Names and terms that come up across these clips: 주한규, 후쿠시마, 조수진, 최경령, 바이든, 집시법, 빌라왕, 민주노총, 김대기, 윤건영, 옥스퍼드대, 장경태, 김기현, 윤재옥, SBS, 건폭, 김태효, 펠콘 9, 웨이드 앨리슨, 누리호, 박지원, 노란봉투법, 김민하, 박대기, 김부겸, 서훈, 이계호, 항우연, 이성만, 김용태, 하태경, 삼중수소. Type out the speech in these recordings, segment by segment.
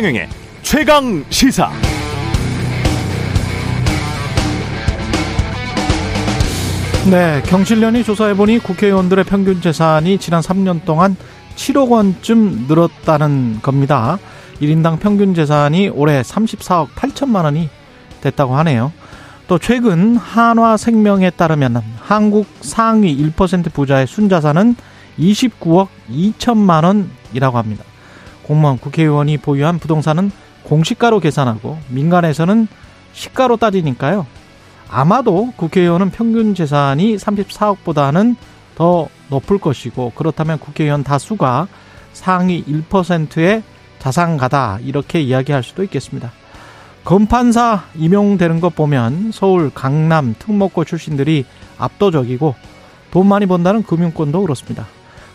최경영의 최강시사. 네, 경실련이 조사해보니 국회의원들의 평균 재산이 지난 3년 동안 7억 원쯤 늘었다는 겁니다. 1인당 평균 재산이 올해 34억 8천만 원이 됐다고 하네요. 또 최근 한화생명에 따르면 한국 상위 1% 부자의 순자산은 29억 2천만 원이라고 합니다. 공무원, 국회의원이 보유한 부동산은 공시가로 계산하고 민간에서는 시가로 따지니까요. 아마도 국회의원은 평균 재산이 34억보다는 더 높을 것이고, 그렇다면 국회의원 다수가 상위 1%의 자산가다, 이렇게 이야기할 수도 있겠습니다. 검판사 임용되는 것 보면 서울, 강남, 특목고 출신들이 압도적이고 돈 많이 번다는 금융권도 그렇습니다.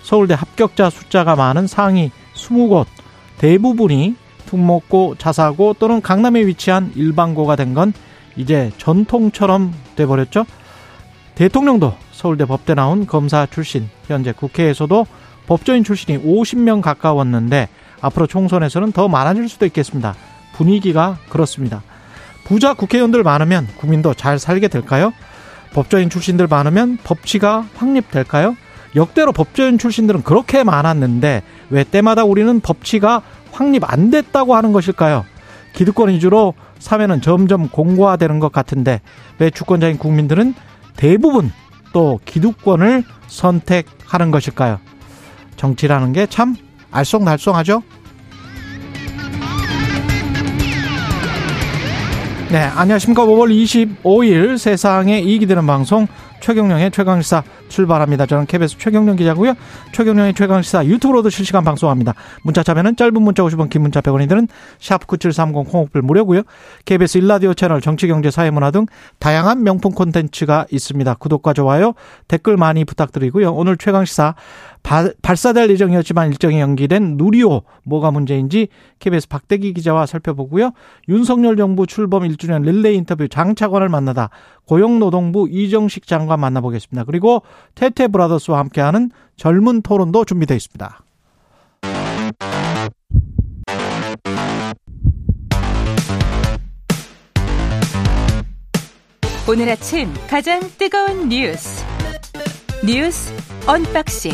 서울대 합격자 숫자가 많은 상위 20곳 대부분이 특목고, 자사고 또는 강남에 위치한 일반고가 된 건 이제 전통처럼 돼버렸죠. 대통령도 서울대 법대 나온 검사 출신, 현재 국회에서도 법조인 출신이 50명 가까웠는데 앞으로 총선에서는 더 많아질 수도 있겠습니다. 분위기가 그렇습니다. 부자 국회의원들 많으면 국민도 잘 살게 될까요? 법조인 출신들 많으면 법치가 확립될까요? 역대로 법조인 출신들은 그렇게 많았는데 왜 때마다 우리는 법치가 확립 안 됐다고 하는 것일까요? 기득권 위주로 사회는 점점 공고화되는 것 같은데 왜 주권자인 국민들은 대부분 또 기득권을 선택하는 것일까요? 정치라는 게 참 알쏭달쏭하죠? 네, 안녕하십니까. 5월 25일 세상에 이익이 되는 방송 최경령의 최강시사 출발합니다. 저는 KBS 최경령 기자고요. 최경령의 최강시사 유튜브로도 실시간 방송합니다. 문자 참여는 짧은 문자 50원, 긴 문자 100원이 드는 샵 9730 콩옥불 무료고요. KBS 1라디오 채널 정치, 경제, 사회문화 등 다양한 명품 콘텐츠가 있습니다. 구독과 좋아요, 댓글 많이 부탁드리고요. 오늘 최강시사 발사될 예정이었지만 일정이 연기된 누리호, 뭐가 문제인지 KBS 박대기 기자와 살펴보고요. 윤석열 정부 출범 1주년 릴레이 인터뷰, 장차관을 만나다 고용노동부 이정식 장관 만나보겠습니다. 그리고 테테 브라더스와 함께하는 젊은 토론도 준비되어 있습니다. 오늘 아침 가장 뜨거운 뉴스 언박싱.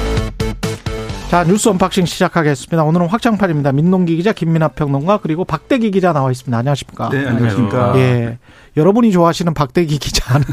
자, 뉴스 언박싱 시작하겠습니다. 오늘은 확장판입니다. 민농기 기자, 김민하 평론가, 그리고 박대기 기자 나와 있습니다. 안녕하십니까? 네, 안녕하십니까? 예. 여러분이 좋아하시는 박대기 기자는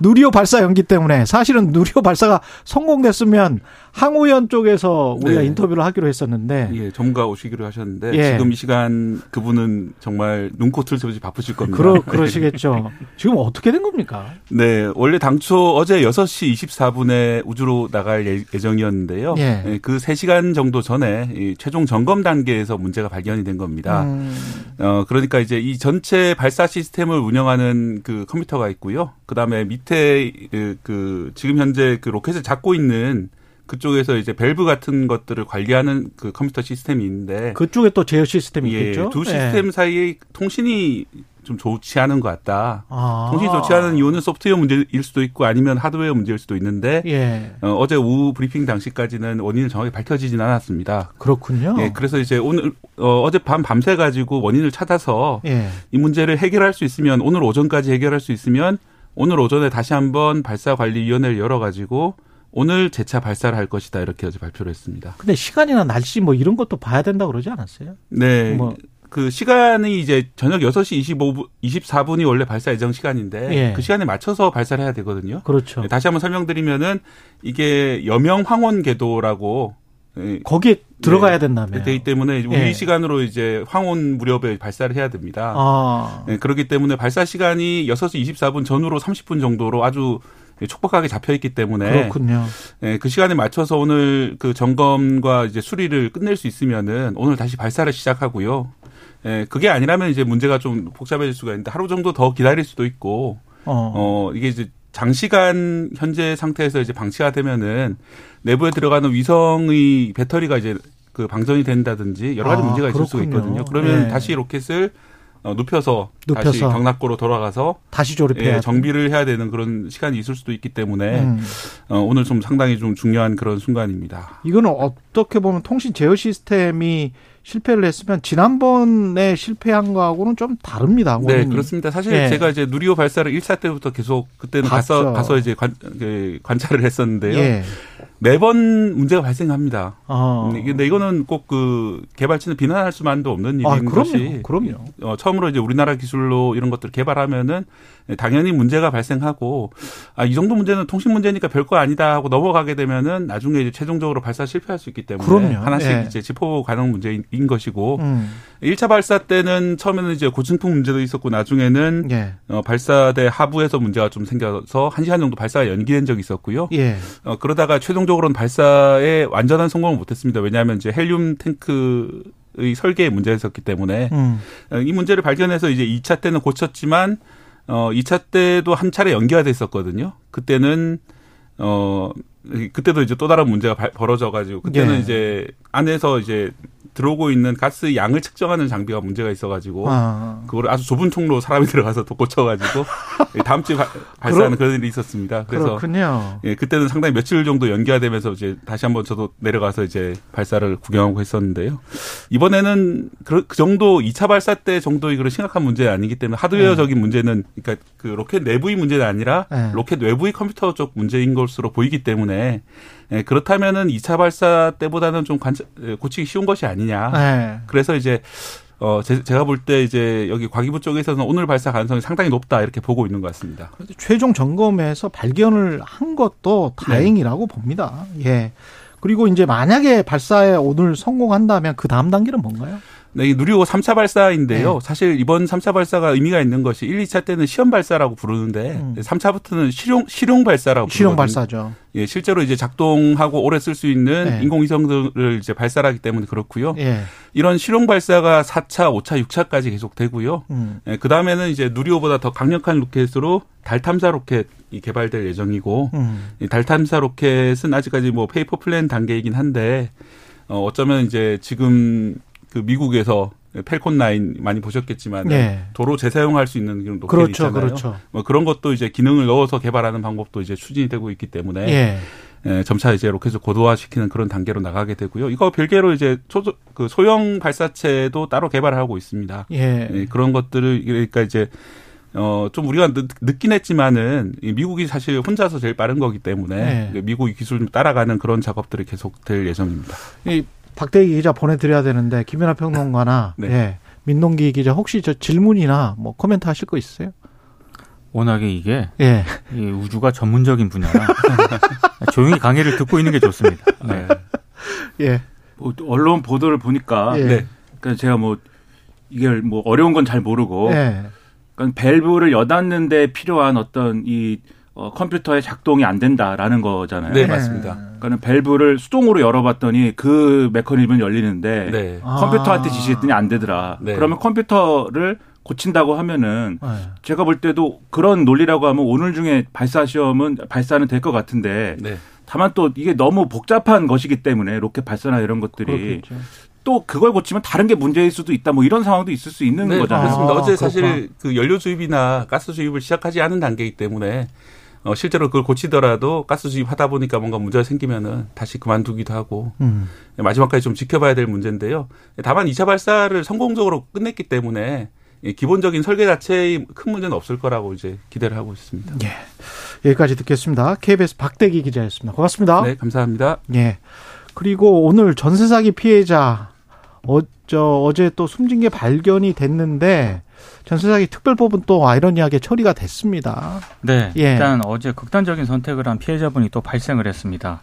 누리호 발사 연기 때문에, 사실은 누리호 발사가 성공됐으면 항우연 쪽에서 우리가 네, 인터뷰를 하기로 했었는데, 예, 전문가 오시기로 하셨는데, 예, 지금 이 시간 그분은 정말 눈코틀 서지 바쁘실 겁니다. 그러시겠죠. 지금 어떻게 된 겁니까? 네, 원래 당초 어제 6시 24분에 우주로 나갈 예정이었는데요. 예. 그 3시간 정도 전에 이 최종 점검 단계에서 문제가 발견이 된 겁니다. 그러니까 이제 이 전체 발사 시스템을 운영하는 그 컴퓨터가 있고요. 그다음에 밑에 그 지금 현재 그 로켓을 잡고 있는 그쪽에서 이제 밸브 같은 것들을 관리하는 그 컴퓨터 시스템이 있는데, 그쪽에 또 제어 시스템이 있겠죠. 예, 두 시스템 예, 사이에 통신이 좀 좋지 않은 것 같다. 아. 통신이 좋지 않은 이유는 소프트웨어 문제일 수도 있고 아니면 하드웨어 문제일 수도 있는데, 예, 어제 오후 브리핑 당시까지는 원인을 정확히 밝혀지진 않았습니다. 그렇군요. 예, 그래서 이제 오늘 어젯밤 밤새 가지고 원인을 찾아서 예, 이 문제를 해결할 수 있으면, 오늘 오전까지 해결할 수 있으면 오늘 오전에 다시 한번 발사관리위원회를 열어가지고 오늘 재차 발사를 할 것이다, 이렇게 어제 발표를 했습니다. 근데 시간이나 날씨 뭐 이런 것도 봐야 된다고 그러지 않았어요? 네. 그 시간이 이제 저녁 6시 24분이 원래 발사 예정 시간인데, 예, 그 시간에 맞춰서 발사를 해야 되거든요. 그렇죠. 네, 다시 한번 설명드리면은 이게 여명 황혼 궤도라고, 거기에 들어가야 된다며. 되기 때문에 우리 예, 시간으로 이제 황혼 무렵에 발사를 해야 됩니다. 아. 네, 그렇기 때문에 발사 시간이 6시 24분 전후로 30분 정도로 아주 촉박하게 잡혀 있기 때문에, 그렇군요. 예, 그 시간에 맞춰서 오늘 그 점검과 이제 수리를 끝낼 수 있으면은 오늘 다시 발사를 시작하고요. 예, 그게 아니라면 이제 문제가 좀 복잡해질 수가 있는데, 하루 정도 더 기다릴 수도 있고, 이게 이제 장시간 현재 상태에서 이제 방치가 되면은 내부에 들어가는 위성의 배터리가 이제 그 방전이 된다든지 여러 가지 문제가 있을 수가 있거든요. 그러면 네, 다시 로켓을 눕혀서 다시 경락고로 돌아가서 다시 조립해야, 예, 정비를 해야 되는 그런 시간이 있을 수도 있기 때문에 오늘 좀 상당히 좀 중요한 그런 순간입니다. 이거는 어떻게 보면 통신 제어 시스템이 실패를 했으면 지난번에 실패한 거하고는 좀 다릅니다. 원인이. 네, 그렇습니다. 사실 네. 제가 이제 누리호 발사를 1차 때부터 계속 그때는 가서 이제 관찰을 했었는데요. 예. 매번 문제가 발생합니다. 근데 이거는 꼭 그 개발진을 비난할 수만도 없는 일인 것이. 그럼요. 처음으로 이제 우리나라 기술로 이런 것들을 개발하면은 당연히 문제가 발생하고 이 정도 문제는 통신 문제니까 별거 아니다 하고 넘어가게 되면은 나중에 이제 최종적으로 발사 실패할 수 있기 때문에 그럼요. 하나씩 예. 이제 짚어가는 문제인 것이고 1차 발사 때는 처음에는 이제 고층풍 문제도 있었고 나중에는 예. 발사대 하부에서 문제가 좀 생겨서 1시간 정도 발사가 연기된 적이 있었고요. 예. 그러다가 최종적으로는 발사에 완전한 성공을 못했습니다. 왜냐하면 이제 헬륨 탱크의 설계에 문제가 있었기 때문에 이 문제를 발견해서 이제 2차 때는 고쳤지만 2차 때도 한 차례 연기가 됐었거든요. 그때도 이제 또 다른 문제가 벌어져가지고 그때는 예. 이제 안에서 이제 들어오고 있는 가스 양을 측정하는 장비가 문제가 있어가지고 그걸 아주 좁은 통로 사람이 들어가서 또 고쳐가지고 다음 주에 발사하는 그런 일이 있었습니다. 그래서 그렇군요. 예, 그때는 상당히 며칠 정도 연기가 되면서 이제 다시 한번 저도 내려가서 이제 발사를 구경하고 했었는데요. 이번에는 그 정도 2차 발사 때 정도의 그런 심각한 문제 아니기 때문에 하드웨어적인 문제는 그러니까 그 로켓 내부의 문제는 아니라 로켓 외부의 컴퓨터 쪽 문제인 것으로 보이기 때문에. 예, 그렇다면은 2차 발사 때보다는 좀 고치기 쉬운 것이 아니냐. 네. 그래서 이제, 제가 볼 때 이제 여기 과기부 쪽에서는 오늘 발사 가능성이 상당히 높다 이렇게 보고 있는 것 같습니다. 최종 점검에서 발견을 한 것도 다행이라고 네. 봅니다. 예. 그리고 이제 만약에 발사에 오늘 성공한다면 그 다음 단계는 뭔가요? 네, 누리호 3차 발사인데요. 네. 사실 이번 3차 발사가 의미가 있는 것이 1, 2차 때는 시험 발사라고 부르는데 3차부터는 실용 발사라고 부르거든요. 실용 발사죠. 예, 실제로 이제 작동하고 오래 쓸 수 있는 네. 인공위성들을 이제 발사하기 때문에 그렇고요. 네. 이런 실용 발사가 4차, 5차, 6차까지 계속 되고요. 예, 그다음에는 이제 누리호보다 더 강력한 로켓으로 달 탐사 로켓이 개발될 예정이고 이 달 탐사 로켓은 아직까지 뭐 페이퍼 플랜 단계이긴 한데 어쩌면 이제 지금 그 미국에서 펠콘 9 많이 보셨겠지만 네. 도로 재사용할 수 있는 그런 로켓 그렇죠, 있잖아요. 그렇죠. 뭐 그런 것도 이제 기능을 넣어서 개발하는 방법도 이제 추진이 되고 있기 때문에 예. 예, 점차 이제 로켓을 고도화시키는 그런 단계로 나가게 되고요. 이거 별개로 이제 그 소형 발사체도 따로 개발하고 있습니다. 예. 예, 그런 것들을 그러니까 이제 좀 우리가 늦긴 했지만은 미국이 사실 혼자서 제일 빠른 거기 때문에 예. 미국이 기술을 따라가는 그런 작업들이 계속될 예정입니다. 이 박대기 기자 보내드려야 되는데 김민하 평론가나 네. 예, 민농기 기자 혹시 저 질문이나 뭐 코멘트 하실 거 있으세요? 워낙에 이게 예. 이 우주가 전문적인 분야라 조용히 강의를 듣고 있는 게 좋습니다. 네. 예. 뭐 언론 보도를 보니까 예. 네. 그러니까 제가 뭐 이게 뭐 어려운 건 잘 모르고 예. 그러니까 밸브를 여닫는데 필요한 어떤 이 컴퓨터의 작동이 안 된다라는 거잖아요. 네, 맞습니다. 그러니까 밸브를 수동으로 열어봤더니 그 메커니즘은 열리는데 네. 컴퓨터한테 지시했더니 안 되더라. 네. 그러면 컴퓨터를 고친다고 하면은 네. 제가 볼 때도 그런 논리라고 하면 오늘 중에 발사 시험은 발사는 될 것 같은데 네. 다만 또 이게 너무 복잡한 것이기 때문에 로켓 발사나 이런 것들이 그렇겠죠. 또 그걸 고치면 다른 게 문제일 수도 있다. 뭐 이런 상황도 있을 수 있는 네, 거잖아요. 그렇습니다. 어제 사실 그렇구나. 그 연료 주입이나 가스 주입을 시작하지 않은 단계이기 때문에 실제로 그걸 고치더라도 가스 주입하다 보니까 뭔가 문제가 생기면은 다시 그만두기도 하고 마지막까지 좀 지켜봐야 될 문제인데요. 다만 2차 발사를 성공적으로 끝냈기 때문에 기본적인 설계 자체의 큰 문제는 없을 거라고 이제 기대를 하고 있습니다. 예. 여기까지 듣겠습니다. KBS 박대기 기자였습니다. 고맙습니다. 네, 감사합니다. 예. 그리고 오늘 전세 사기 피해자 어제 또 숨진 게 발견이 됐는데 전세 사기 특별법은 또 아이러니하게 처리가 됐습니다. 네, 예. 일단 어제 극단적인 선택을 한 피해자분이 또 발생을 했습니다.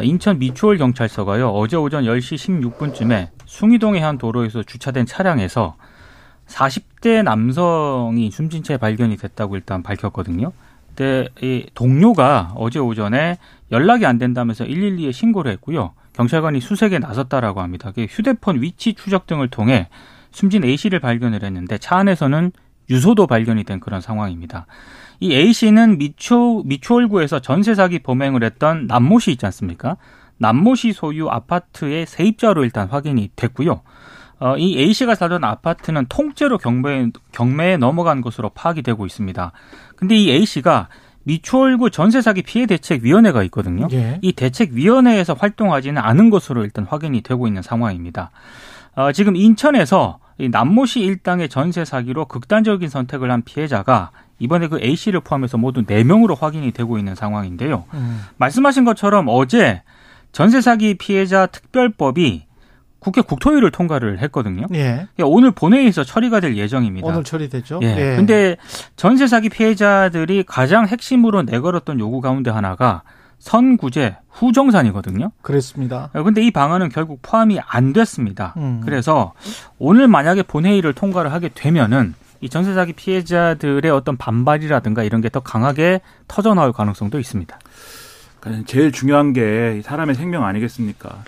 인천 미추홀 경찰서가요 어제 오전 10시 16분쯤에 숭이동의 한 도로에서 주차된 차량에서 40대 남성이 숨진 채 발견이 됐다고 일단 밝혔거든요. 그때 이 동료가 어제 오전에 연락이 안 된다면서 112에 신고를 했고요. 경찰관이 수색에 나섰다라고 합니다. 휴대폰 위치 추적 등을 통해 숨진 A씨를 발견을 했는데 차 안에서는 유소도 발견이 된 그런 상황입니다. 이 A씨는 미추홀구에서 전세 사기 범행을 했던 남모 씨 있지 않습니까? 남모 씨 소유 아파트의 세입자로 일단 확인이 됐고요. 이 A씨가 살던 아파트는 통째로 경매에 넘어간 것으로 파악이 되고 있습니다. 근데 이 A씨가 미추홀구 전세사기 피해대책위원회가 있거든요. 예. 이 대책위원회에서 활동하지는 않은 것으로 일단 확인이 되고 있는 상황입니다. 지금 인천에서 이 남모씨 일당의 전세 사기로 극단적인 선택을 한 피해자가 이번에 그 A씨를 포함해서 모두 4명으로 확인이 되고 있는 상황인데요. 말씀하신 것처럼 어제 전세 사기 피해자 특별법이 국회 국토위를 통과를 했거든요. 예. 오늘 본회의에서 처리가 될 예정입니다. 오늘 처리되죠. 그런데 전세 사기 피해자들이 가장 핵심으로 내걸었던 요구 가운데 하나가 선구제 후정산이거든요. 그렇습니다. 그런데 이 방안은 결국 포함이 안 됐습니다. 그래서 오늘 만약에 본회의를 통과를 하게 되면은 이 전세 사기 피해자들의 어떤 반발이라든가 이런 게 더 강하게 터져 나올 가능성도 있습니다. 그러니까 제일 중요한 게 사람의 생명 아니겠습니까?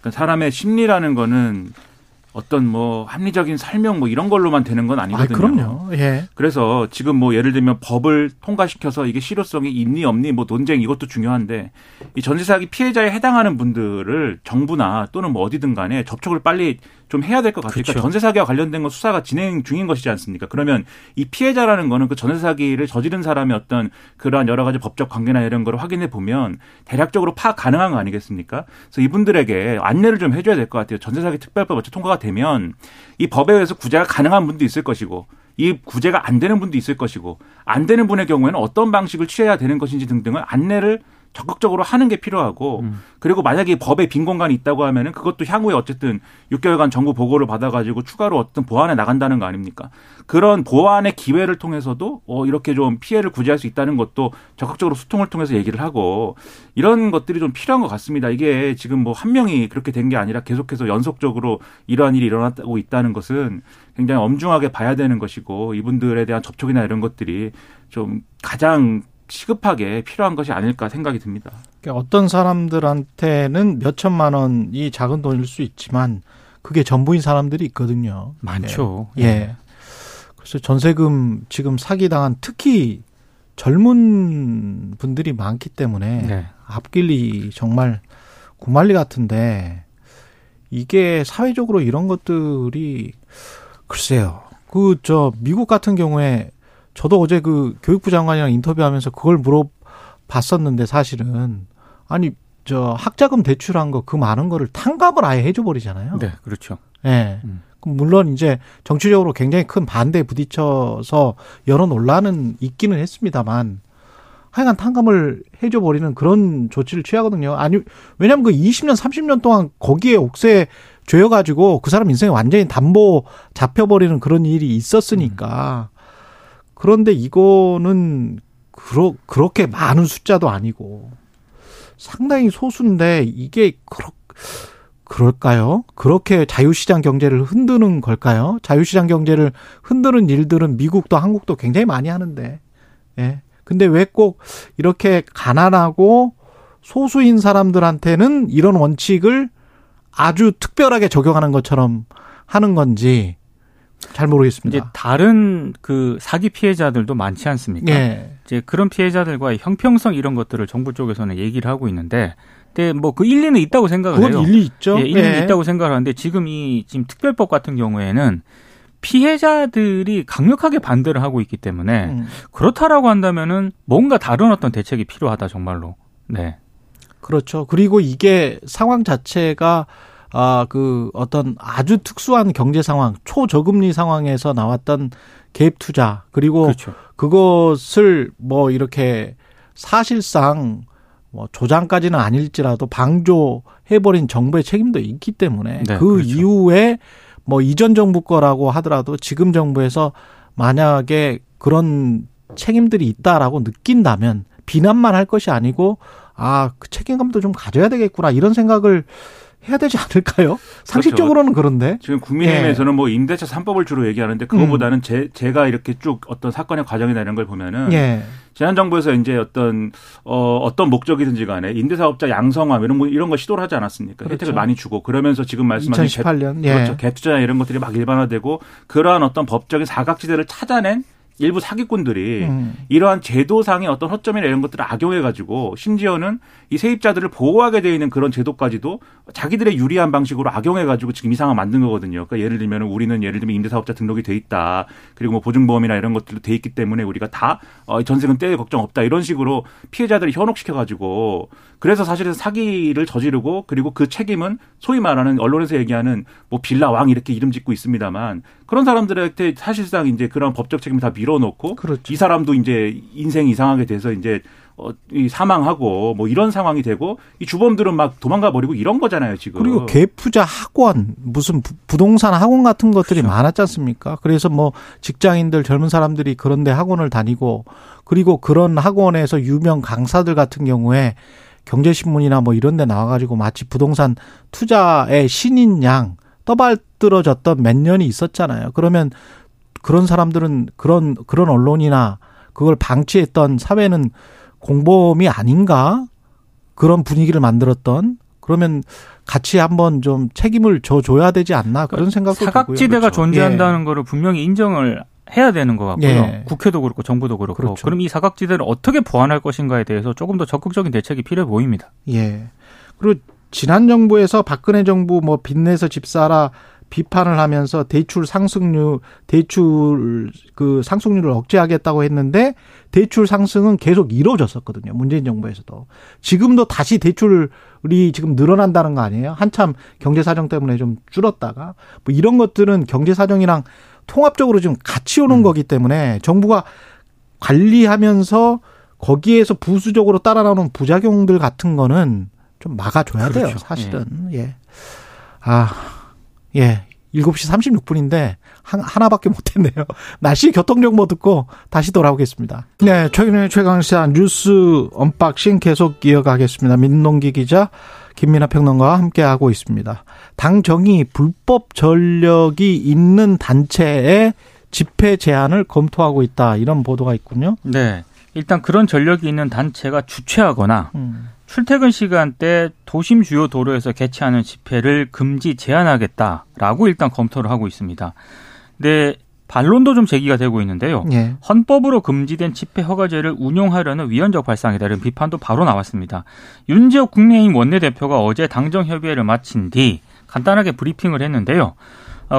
그러니까 사람의 심리라는 거는 어떤 뭐 합리적인 설명 뭐 이런 걸로만 되는 건 아니거든요. 그럼요. 예. 그래서 지금 뭐 예를 들면 법을 통과시켜서 이게 실효성이 있니 없니 뭐 논쟁 이것도 중요한데 이 전세 사기 피해자에 해당하는 분들을 정부나 또는 뭐 어디든 간에 접촉을 빨리 좀 해야 될 것 같으니까 그렇죠. 전세 사기와 관련된 건 수사가 진행 중인 것이지 않습니까? 그러면 이 피해자라는 거는 그 전세 사기를 저지른 사람의 어떤 그러한 여러 가지 법적 관계나 이런 걸 확인해 보면 대략적으로 파악 가능한 거 아니겠습니까? 그래서 이분들에게 안내를 좀 해줘야 될 것 같아요. 전세 사기 특별법 어차피 통과가 되면 이 법에 의해서 구제가 가능한 분도 있을 것이고 이 구제가 안 되는 분도 있을 것이고 안 되는 분의 경우에는 어떤 방식을 취해야 되는 것인지 등등을 안내를 적극적으로 하는 게 필요하고 그리고 만약에 법에 빈 공간이 있다고 하면은 그것도 향후에 어쨌든 6개월간 정부 보고를 받아가지고 추가로 어떤 보완에 나간다는 거 아닙니까? 그런 보완의 기회를 통해서도 이렇게 좀 피해를 구제할 수 있다는 것도 적극적으로 소통을 통해서 얘기를 하고 이런 것들이 좀 필요한 것 같습니다. 이게 지금 뭐 한 명이 그렇게 된 게 아니라 계속해서 연속적으로 이러한 일이 일어나고 있다는 것은 굉장히 엄중하게 봐야 되는 것이고 이분들에 대한 접촉이나 이런 것들이 좀 가장 시급하게 필요한 것이 아닐까 생각이 듭니다. 그러니까 어떤 사람들한테는 몇 천만 원이 작은 돈일 수 있지만 그게 전부인 사람들이 있거든요. 많죠. 예. 예. 그래서 전세금 지금 사기당한 특히 젊은 분들이 많기 때문에 앞길이 정말 구만리 같은데 이게 사회적으로 이런 것들이 글쎄요. 미국 같은 경우에 저도 어제 그 교육부 장관이랑 인터뷰하면서 그걸 물어봤었는데 사실은 아니 학자금 대출한 거 그 많은 거를 탕감을 아예 해줘버리잖아요. 네, 그렇죠. 예. 물론 이제 정치적으로 굉장히 큰 반대에 부딪혀서 여러 논란은 있기는 했습니다만 하여간 탕감을 해줘버리는 그런 조치를 취하거든요. 아니 왜냐하면 그 20년 30년 동안 거기에 옥새 죄여가지고 그 사람 인생이 완전히 담보 잡혀버리는 그런 일이 있었으니까. 그런데 이거는 그렇게 많은 숫자도 아니고 상당히 소수인데 이게 그럴까요? 그렇게 자유시장 경제를 흔드는 걸까요? 자유시장 경제를 흔드는 일들은 미국도 한국도 굉장히 많이 하는데. 예. 근데 왜 꼭 이렇게 가난하고 소수인 사람들한테는 이런 원칙을 아주 특별하게 적용하는 것처럼 하는 건지. 잘 모르겠습니다. 이제 다른 그 사기 피해자들도 많지 않습니까? 예. 이제 그런 피해자들과의 형평성 이런 것들을 정부 쪽에서는 얘기를 하고 있는데, 근데 뭐 그 일리는 있다고 생각을 해요. 그건 일리 있죠. 예, 일리는 있다고 생각하는데 지금 특별법 같은 경우에는 피해자들이 강력하게 반대를 하고 있기 때문에 그렇다라고 한다면은 뭔가 다른 어떤 대책이 필요하다 정말로. 네. 그렇죠. 그리고 이게 상황 자체가 어떤 아주 특수한 경제 상황, 초저금리 상황에서 나왔던 개입 투자, 그리고 그렇죠. 그것을 뭐 이렇게 사실상 뭐 조장까지는 아닐지라도 방조해버린 정부의 책임도 있기 때문에 그렇죠. 이후에 뭐 이전 정부 거라고 하더라도 지금 정부에서 만약에 그런 책임들이 있다라고 느낀다면 비난만 할 것이 아니고 그 책임감도 좀 가져야 되겠구나 이런 생각을 해야 되지 않을까요? 상식적으로는 그렇죠. 그런데. 지금 국민의힘에서는 뭐 임대차 3법을 주로 얘기하는데 그거보다는 제가 이렇게 쭉 어떤 사건의 과정이나 이런 걸 보면은 지난 정부에서 이제 어떤 목적이든지 간에 임대사업자 양성화 이런 걸 시도를 하지 않았습니까? 그렇죠. 혜택을 많이 주고 그러면서 지금 말씀하신 2018년. 갭 투자나 이런 것들이 막 일반화되고 그러한 어떤 법적인 사각지대를 찾아낸 일부 사기꾼들이 이러한 제도상의 어떤 허점이나 이런 것들을 악용해가지고 심지어는 이 세입자들을 보호하게 되어 있는 그런 제도까지도 자기들의 유리한 방식으로 악용해가지고 지금 이 상황 만든 거거든요. 그러니까 예를 들면 우리는 예를 들면 임대사업자 등록이 돼 있다. 그리고 뭐 보증보험이나 이런 것들도 돼 있기 때문에 우리가 다 전세금 떼 걱정 없다. 이런 식으로 피해자들을 현혹시켜가지고 그래서 사실은 사기를 저지르고 그리고 그 책임은 소위 말하는 언론에서 얘기하는 뭐 빌라왕 이렇게 이름 짓고 있습니다만 그런 사람들한테 사실상 이제 그런 법적 책임을 다 밀어놓고 그렇죠. 이 사람도 이제 인생 이상하게 돼서 이제 사망하고 뭐 이런 상황이 되고 이 주범들은 막 도망가 버리고 이런 거잖아요 지금. 그리고 괴부자 학원 무슨 부동산 학원 같은 것들이 그렇죠. 많았지 않습니까? 그래서 뭐 직장인들 젊은 사람들이 그런데 학원을 다니고 그리고 그런 학원에서 유명 강사들 같은 경우에 경제신문이나 뭐 이런 데 나와가지고 마치 부동산 투자의 신인 양 떠받들어졌던 몇 년이 있었잖아요. 그러면 그런 사람들은 그런 언론이나 그걸 방치했던 사회는 공범이 아닌가? 그런 분위기를 만들었던 그러면 같이 한번 좀 책임을 져줘야 되지 않나 그런 생각도 들고요. 사각지대가 그렇죠. 존재한다는 거를 분명히 인정을 해야 되는 것 같고요. 예. 국회도 그렇고 정부도 그렇고. 그렇죠. 그럼 이 사각지대를 어떻게 보완할 것인가에 대해서 조금 더 적극적인 대책이 필요해 보입니다. 예. 그리고 지난 정부에서 박근혜 정부 뭐 빚내서 집사라 비판을 하면서 대출 상승률을 억제하겠다고 했는데 대출 상승은 계속 이루어졌었거든요. 문재인 정부에서도. 지금도 다시 대출이 지금 늘어난다는 거 아니에요? 한참 경제 사정 때문에 좀 줄었다가 뭐 이런 것들은 경제 사정이랑 통합적으로 지금 같이 오는 거기 때문에 정부가 관리하면서 거기에서 부수적으로 따라 나오는 부작용들 같은 거는 좀 막아줘야 그렇죠. 돼요. 사실은. 예. 예. 7시 36분인데 하나밖에 못했네요. 날씨 교통정보 듣고 다시 돌아오겠습니다. 네. 최근에 최강시사 뉴스 언박싱 계속 이어가겠습니다. 민농기 기자 김민하 평론가와 함께하고 있습니다. 당정이 불법 전력이 있는 단체의 집회 제한을 검토하고 있다. 이런 보도가 있군요. 네. 일단 그런 전력이 있는 단체가 주최하거나 출퇴근 시간대 도심 주요 도로에서 개최하는 집회를 금지 제한하겠다라고 일단 검토를 하고 있습니다. 근데 반론도 좀 제기가 되고 있는데요. 예. 헌법으로 금지된 집회 허가제를 운용하려는 위헌적 발상이다. 이런 비판도 바로 나왔습니다. 윤재옥 국민의힘 원내대표가 어제 당정협의회를 마친 뒤 간단하게 브리핑을 했는데요.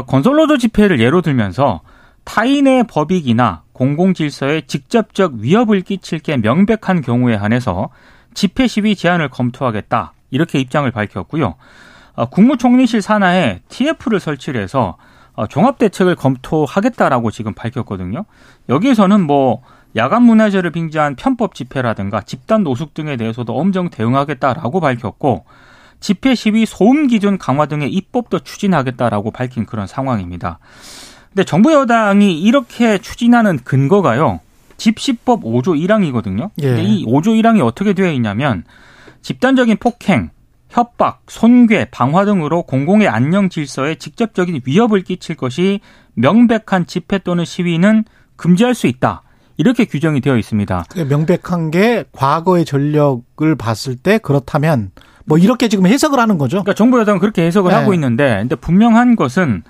건설노조 집회를 예로 들면서 타인의 법익이나 공공질서에 직접적 위협을 끼칠 게 명백한 경우에 한해서 집회 시위 제한을 검토하겠다 이렇게 입장을 밝혔고요. 국무총리실 산하에 TF를 설치를 해서 종합대책을 검토하겠다라고 지금 밝혔거든요. 여기에서는 뭐 야간 문화제를 빙자한 편법 집회라든가 집단 노숙 등에 대해서도 엄정 대응하겠다라고 밝혔고 집회 시위 소음 기준 강화 등의 입법도 추진하겠다라고 밝힌 그런 상황입니다. 근데 정부 여당이 이렇게 추진하는 근거가요. 집시법 5조 1항이거든요. 예. 이 5조 1항이 어떻게 되어 있냐면 집단적인 폭행, 협박, 손괴, 방화 등으로 공공의 안녕 질서에 직접적인 위협을 끼칠 것이 명백한 집회 또는 시위는 금지할 수 있다. 이렇게 규정이 되어 있습니다. 명백한 게 과거의 전력을 봤을 때 그렇다면 뭐 이렇게 지금 해석을 하는 거죠. 그러니까 정부 여당은 그렇게 해석을 하고 있는데 근데 분명한 것은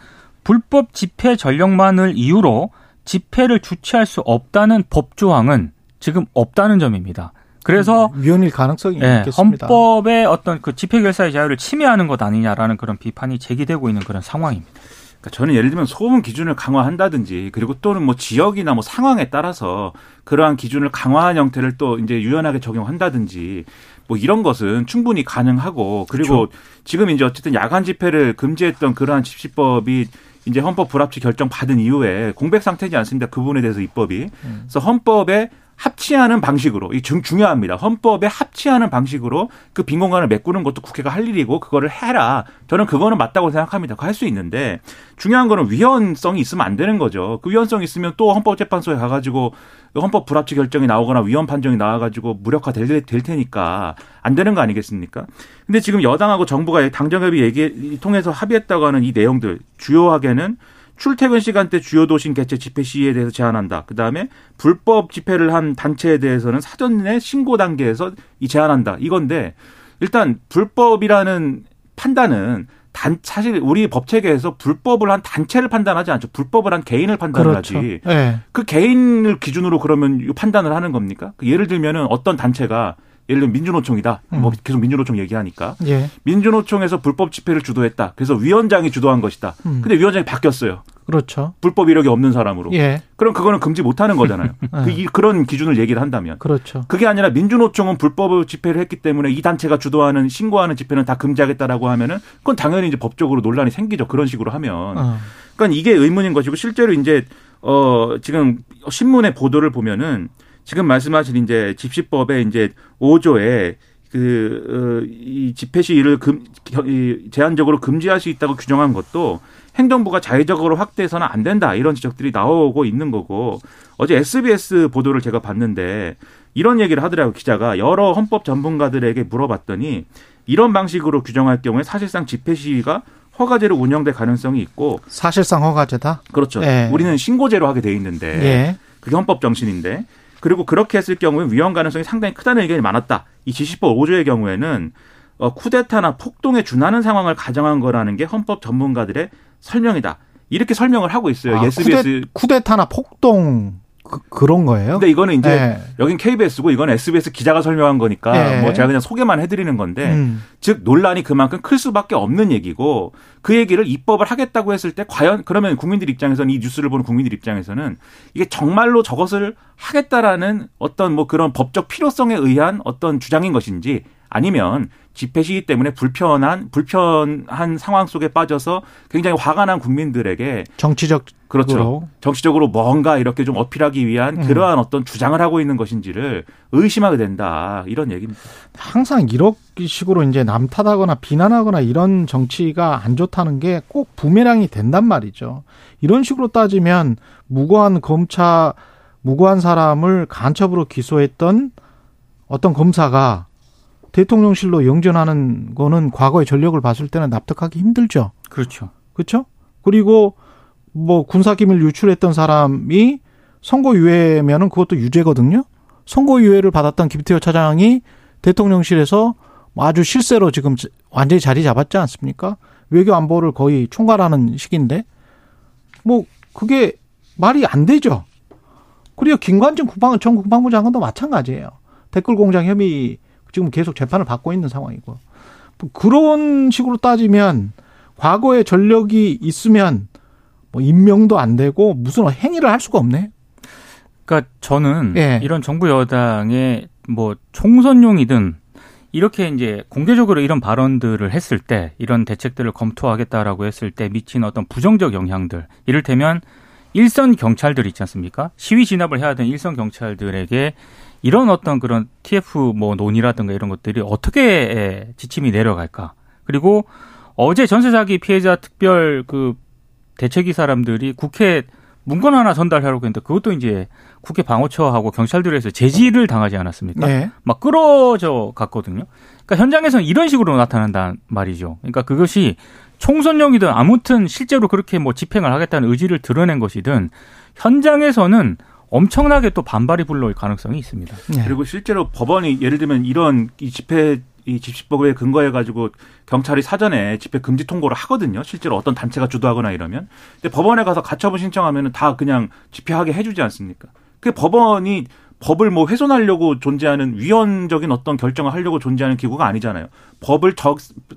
불법 집회 전력만을 이유로 집회를 주최할 수 없다는 법조항은 지금 없다는 점입니다. 그래서 위헌일 가능성이 있겠습니다. 헌법의 어떤 그 집회 결사의 자유를 침해하는 것 아니냐라는 그런 비판이 제기되고 있는 그런 상황입니다. 그러니까 저는 예를 들면 소음 기준을 강화한다든지 그리고 또는 뭐 지역이나 뭐 상황에 따라서 그러한 기준을 강화한 형태를 또 이제 유연하게 적용한다든지 뭐 이런 것은 충분히 가능하고 그리고 그렇죠. 지금 이제 어쨌든 야간 집회를 금지했던 그러한 집시법이 이제 헌법 불합치 결정 받은 이후에 공백 상태지 않습니다. 그 부분에 대해서 입법이. 그래서 헌법에 합치하는 방식으로 이 중요합니다. 헌법에 합치하는 방식으로 그 빈 공간을 메꾸는 것도 국회가 할 일이고 그거를 해라. 저는 그거는 맞다고 생각합니다. 할 수 있는데 중요한 거는 위헌성이 있으면 안 되는 거죠. 그 위헌성이 있으면 또 헌법재판소에 가가지고 헌법 불합치 결정이 나오거나 위헌 판정이 나와가지고 무력화될 테니까 안 되는 거 아니겠습니까? 근데 지금 여당하고 정부가 당정협의 얘기 통해서 합의했다고 하는 이 내용들 주요하게는 출퇴근 시간대 주요 도심 개최 집회 시위에 대해서 제한한다. 그다음에 불법 집회를 한 단체에 대해서는 사전에 신고 단계에서 제한한다. 이건데 일단 불법이라는 판단은 사실 우리 법체계에서 불법을 한 단체를 판단하지 않죠. 불법을 한 개인을 판단을 그렇죠. 하지. 네. 그 개인을 기준으로 그러면 판단을 하는 겁니까? 예를 들면은 어떤 단체가 예를 들면 민주노총이다. 뭐 계속 민주노총 얘기하니까. 예. 민주노총에서 불법 집회를 주도했다. 그래서 위원장이 주도한 것이다. 근데 위원장이 바뀌었어요. 그렇죠. 불법 이력이 없는 사람으로. 예. 그럼 그거는 금지 못하는 거잖아요. 네. 그런 기준을 얘기를 한다면. 그렇죠. 그게 아니라 민주노총은 불법 집회를 했기 때문에 이 단체가 주도하는 신고하는 집회는 다 금지하겠다라고 하면은 그건 당연히 이제 법적으로 논란이 생기죠. 그런 식으로 하면. 그러니까 이게 의문인 것이고 실제로 이제 지금 신문의 보도를 보면은. 지금 말씀하신 이제 집시법의 이제 5조에 이 집회 시위를 제한적으로 금지할 수 있다고 규정한 것도 행정부가 자의적으로 확대해서는 안 된다 이런 지적들이 나오고 있는 거고 어제 SBS 보도를 제가 봤는데 이런 얘기를 하더라고요. 기자가 여러 헌법 전문가들에게 물어봤더니 이런 방식으로 규정할 경우에 사실상 집회 시위가 허가제로 운영될 가능성이 있고 사실상 허가제다? 그렇죠. 예. 우리는 신고제로 하게 돼 있는데 예. 그게 헌법 정신인데 그리고 그렇게 했을 경우에 위헌 가능성이 상당히 크다는 의견이 많았다. 이 집시법 5조의 경우에는 쿠데타나 폭동에 준하는 상황을 가정한 거라는 게 헌법 전문가들의 설명이다. 이렇게 설명을 하고 있어요. SBS 쿠데타나 폭동 그런 거예요? 근데 이거는 이제 네. 여긴 KBS고 이건 SBS 기자가 설명한 거니까 네. 뭐 제가 그냥 소개만 해드리는 건데 즉 논란이 그만큼 클 수밖에 없는 얘기고 그 얘기를 입법을 하겠다고 했을 때 과연 그러면 국민들 입장에서는 이 뉴스를 보는 국민들 입장에서는 이게 정말로 저것을 하겠다라는 어떤 뭐 그런 법적 필요성에 의한 어떤 주장인 것인지 아니면 집회 시위 때문에 불편한 상황 속에 빠져서 굉장히 화가 난 국민들에게 정치적으로 뭔가 이렇게 좀 어필하기 위한 그러한 어떤 주장을 하고 있는 것인지를 의심하게 된다 이런 얘기입니다. 항상 이런 식으로 이제 남탓하거나 비난하거나 이런 정치가 안 좋다는 게 꼭 부메랑이 된단 말이죠. 이런 식으로 따지면 무고한 사람을 간첩으로 기소했던 어떤 검사가 대통령실로 영전하는 거는 과거의 전력을 봤을 때는 납득하기 힘들죠. 그렇죠. 그렇죠? 그리고 뭐 군사기밀 유출했던 사람이 선거유예면은 그것도 유죄거든요. 선거유예를 받았던 김태효 차장이 대통령실에서 아주 실세로 지금 완전히 자리 잡았지 않습니까? 외교안보를 거의 총괄하는 식인데 뭐 그게 말이 안 되죠. 그리고 김관진 전 국방부 장관도 마찬가지예요. 댓글 공작 혐의 지금 계속 재판을 받고 있는 상황이고 그런 식으로 따지면 과거에 전력이 있으면 뭐 임명도 안 되고 무슨 행위를 할 수가 없네. 그러니까 저는 예. 이런 정부 여당의 뭐 총선용이든 이렇게 이제 공개적으로 이런 발언들을 했을 때 이런 대책들을 검토하겠다라고 했을 때 미친 어떤 부정적 영향들 이를테면 일선 경찰들 있지 않습니까? 시위 진압을 해야 되는 일선 경찰들에게 이런 어떤 그런 TF 뭐 논의라든가 이런 것들이 어떻게 지침이 내려갈까? 그리고 어제 전세 사기 피해자 특별 그 대책위 사람들이 국회 문건 하나 전달하려고 했는데 그것도 이제 국회 방어처하고 경찰들에서 제지를 당하지 않았습니까? 네. 막 끌어져 갔거든요. 그러니까 현장에서는 이런 식으로 나타난단 말이죠. 그러니까 그것이 총선용이든 아무튼 실제로 그렇게 뭐 집행을 하겠다는 의지를 드러낸 것이든 현장에서는 엄청나게 또 반발이 불러올 가능성이 있습니다. 네. 그리고 실제로 법원이 예를 들면 이런 이 집시법에 근거해 가지고 경찰이 사전에 집회 금지 통고를 하거든요. 실제로 어떤 단체가 주도하거나 이러면. 근데 법원에 가서 가처분 신청하면은 다 그냥 집회하게 해주지 않습니까? 그 법원이 법을 뭐 훼손하려고 존재하는 위헌적인 어떤 결정을 하려고 존재하는 기구가 아니잖아요. 법을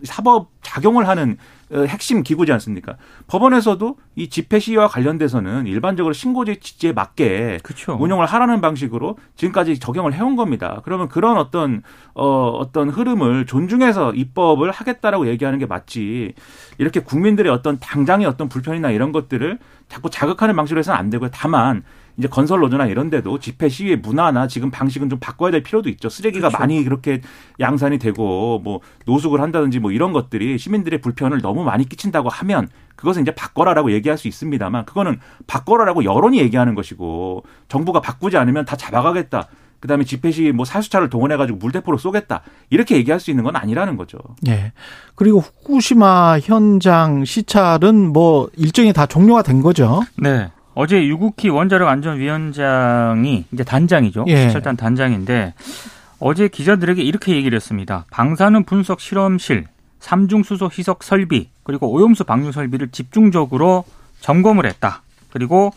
사법 작용을 하는 핵심 기구지 않습니까? 법원에서도 이 집회 시위와 관련돼서는 일반적으로 신고제 취지에 맞게 그쵸. 운영을 하라는 방식으로 지금까지 적용을 해온 겁니다. 그러면 그런 어떤 흐름을 존중해서 입법을 하겠다라고 얘기하는 게 맞지 이렇게 국민들의 어떤 당장의 어떤 불편이나 이런 것들을 자꾸 자극하는 방식으로 해서는 안 되고요. 다만 이제 건설 노조나 이런 데도 집회 시위의 문화나 지금 방식은 좀 바꿔야 될 필요도 있죠. 쓰레기가 그렇죠. 많이 그렇게 양산이 되고 뭐 노숙을 한다든지 뭐 이런 것들이 시민들의 불편을 너무 많이 끼친다고 하면 그것은 이제 바꿔라라고 얘기할 수 있습니다만 그거는 바꿔라라고 여론이 얘기하는 것이고 정부가 바꾸지 않으면 다 잡아가겠다. 그다음에 집회 시위 뭐 사수차를 동원해 가지고 물대포로 쏘겠다. 이렇게 얘기할 수 있는 건 아니라는 거죠. 네. 그리고 후쿠시마 현장 시찰은 뭐 일정이 다 종료가 된 거죠. 네. 어제 유국희 원자력 안전위원장이 이제 단장이죠. 예. 시찰단 단장인데 어제 기자들에게 이렇게 얘기를 했습니다. 방사능 분석 실험실, 삼중수소 희석 설비 그리고 오염수 방류 설비를 집중적으로 점검을 했다. 그리고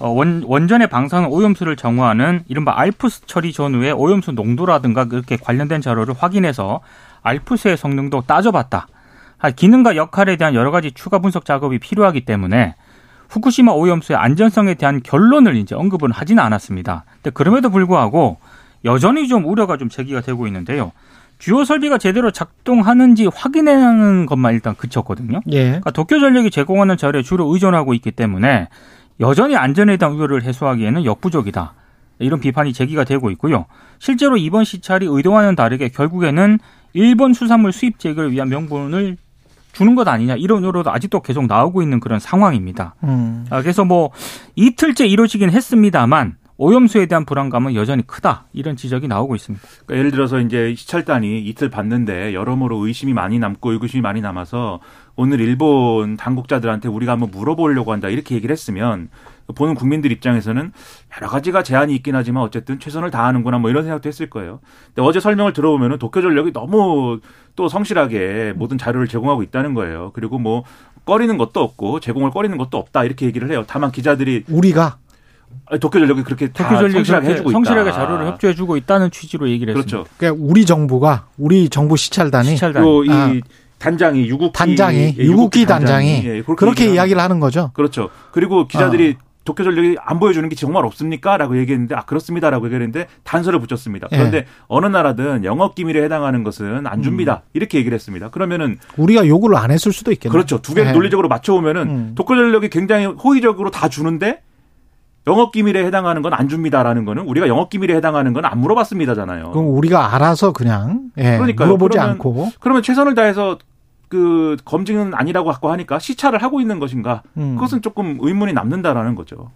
원전의 방사능 오염수를 정화하는 이른바 알프스 처리 전후의 오염수 농도라든가 그렇게 관련된 자료를 확인해서 알프스의 성능도 따져봤다. 기능과 역할에 대한 여러 가지 추가 분석 작업이 필요하기 때문에 후쿠시마 오염수의 안전성에 대한 결론을 이제 언급은 하지는 않았습니다. 근데 그럼에도 불구하고 여전히 좀 우려가 좀 제기가 되고 있는데요. 주요 설비가 제대로 작동하는지 확인하는 것만 일단 그쳤거든요. 예. 그러니까 도쿄전력이 제공하는 자료에 주로 의존하고 있기 때문에 여전히 안전에 대한 우려를 해소하기에는 역부족이다. 이런 비판이 제기가 되고 있고요. 실제로 이번 시찰이 의도와는 다르게 결국에는 일본 수산물 수입 제기를 위한 명분을 주는 것 아니냐 이런 여론도 아직도 계속 나오고 있는 그런 상황입니다. 그래서 뭐 이틀째 이루어지긴 했습니다만 오염수에 대한 불안감은 여전히 크다 이런 지적이 나오고 있습니다. 그러니까 예를 들어서 이제 시찰단이 이틀 봤는데 여러모로 의심이 많이 남고 의구심이 많이 남아서 오늘 일본 당국자들한테 우리가 한번 물어보려고 한다 이렇게 얘기를 했으면 보는 국민들 입장에서는 여러 가지가 제한이 있긴 하지만 어쨌든 최선을 다하는구나 뭐 이런 생각도 했을 거예요. 근데 어제 설명을 들어보면은 도쿄전력이 너무 또 성실하게 모든 자료를 제공하고 있다는 거예요. 그리고 뭐 꺼리는 것도 없고 제공을 꺼리는 것도 없다 이렇게 얘기를 해요. 다만 기자들이 우리가 도쿄전력이 그렇게 성실하게 해주고 있다. 성실하게 자료를 협조해주고 있다는 취지로 얘기를 그렇죠. 했습니다. 그러니까 우리 정부가 우리 정부 시찰단이 단장이 유국희 단장이 그렇게 이야기를 하는 거죠. 그렇죠. 그리고 기자들이 도쿄전력이 안 보여주는 게 정말 없습니까? 라고 얘기했는데 아 그렇습니다라고 얘기했는데 단서를 붙였습니다. 그런데 어느 나라든 영업기밀에 해당하는 것은 안 줍니다. 이렇게 얘기를 했습니다. 그러면은 우리가 요구를 안 했을 수도 있겠네요. 그렇죠. 두 개를 논리적으로 맞춰오면은 도쿄전력이 굉장히 호의적으로 다 주는데 영업기밀에 해당하는 건 안 줍니다라는 거는 우리가 영업기밀에 해당하는 건 안 물어봤습니다잖아요. 그럼 우리가 알아서 그냥 물어보지 않고. 그러면 최선을 다해서 그 검증은 아니라고 갖고 하니까 시찰을 하고 있는 것인가. 그것은 조금 의문이 남는다라는 거죠.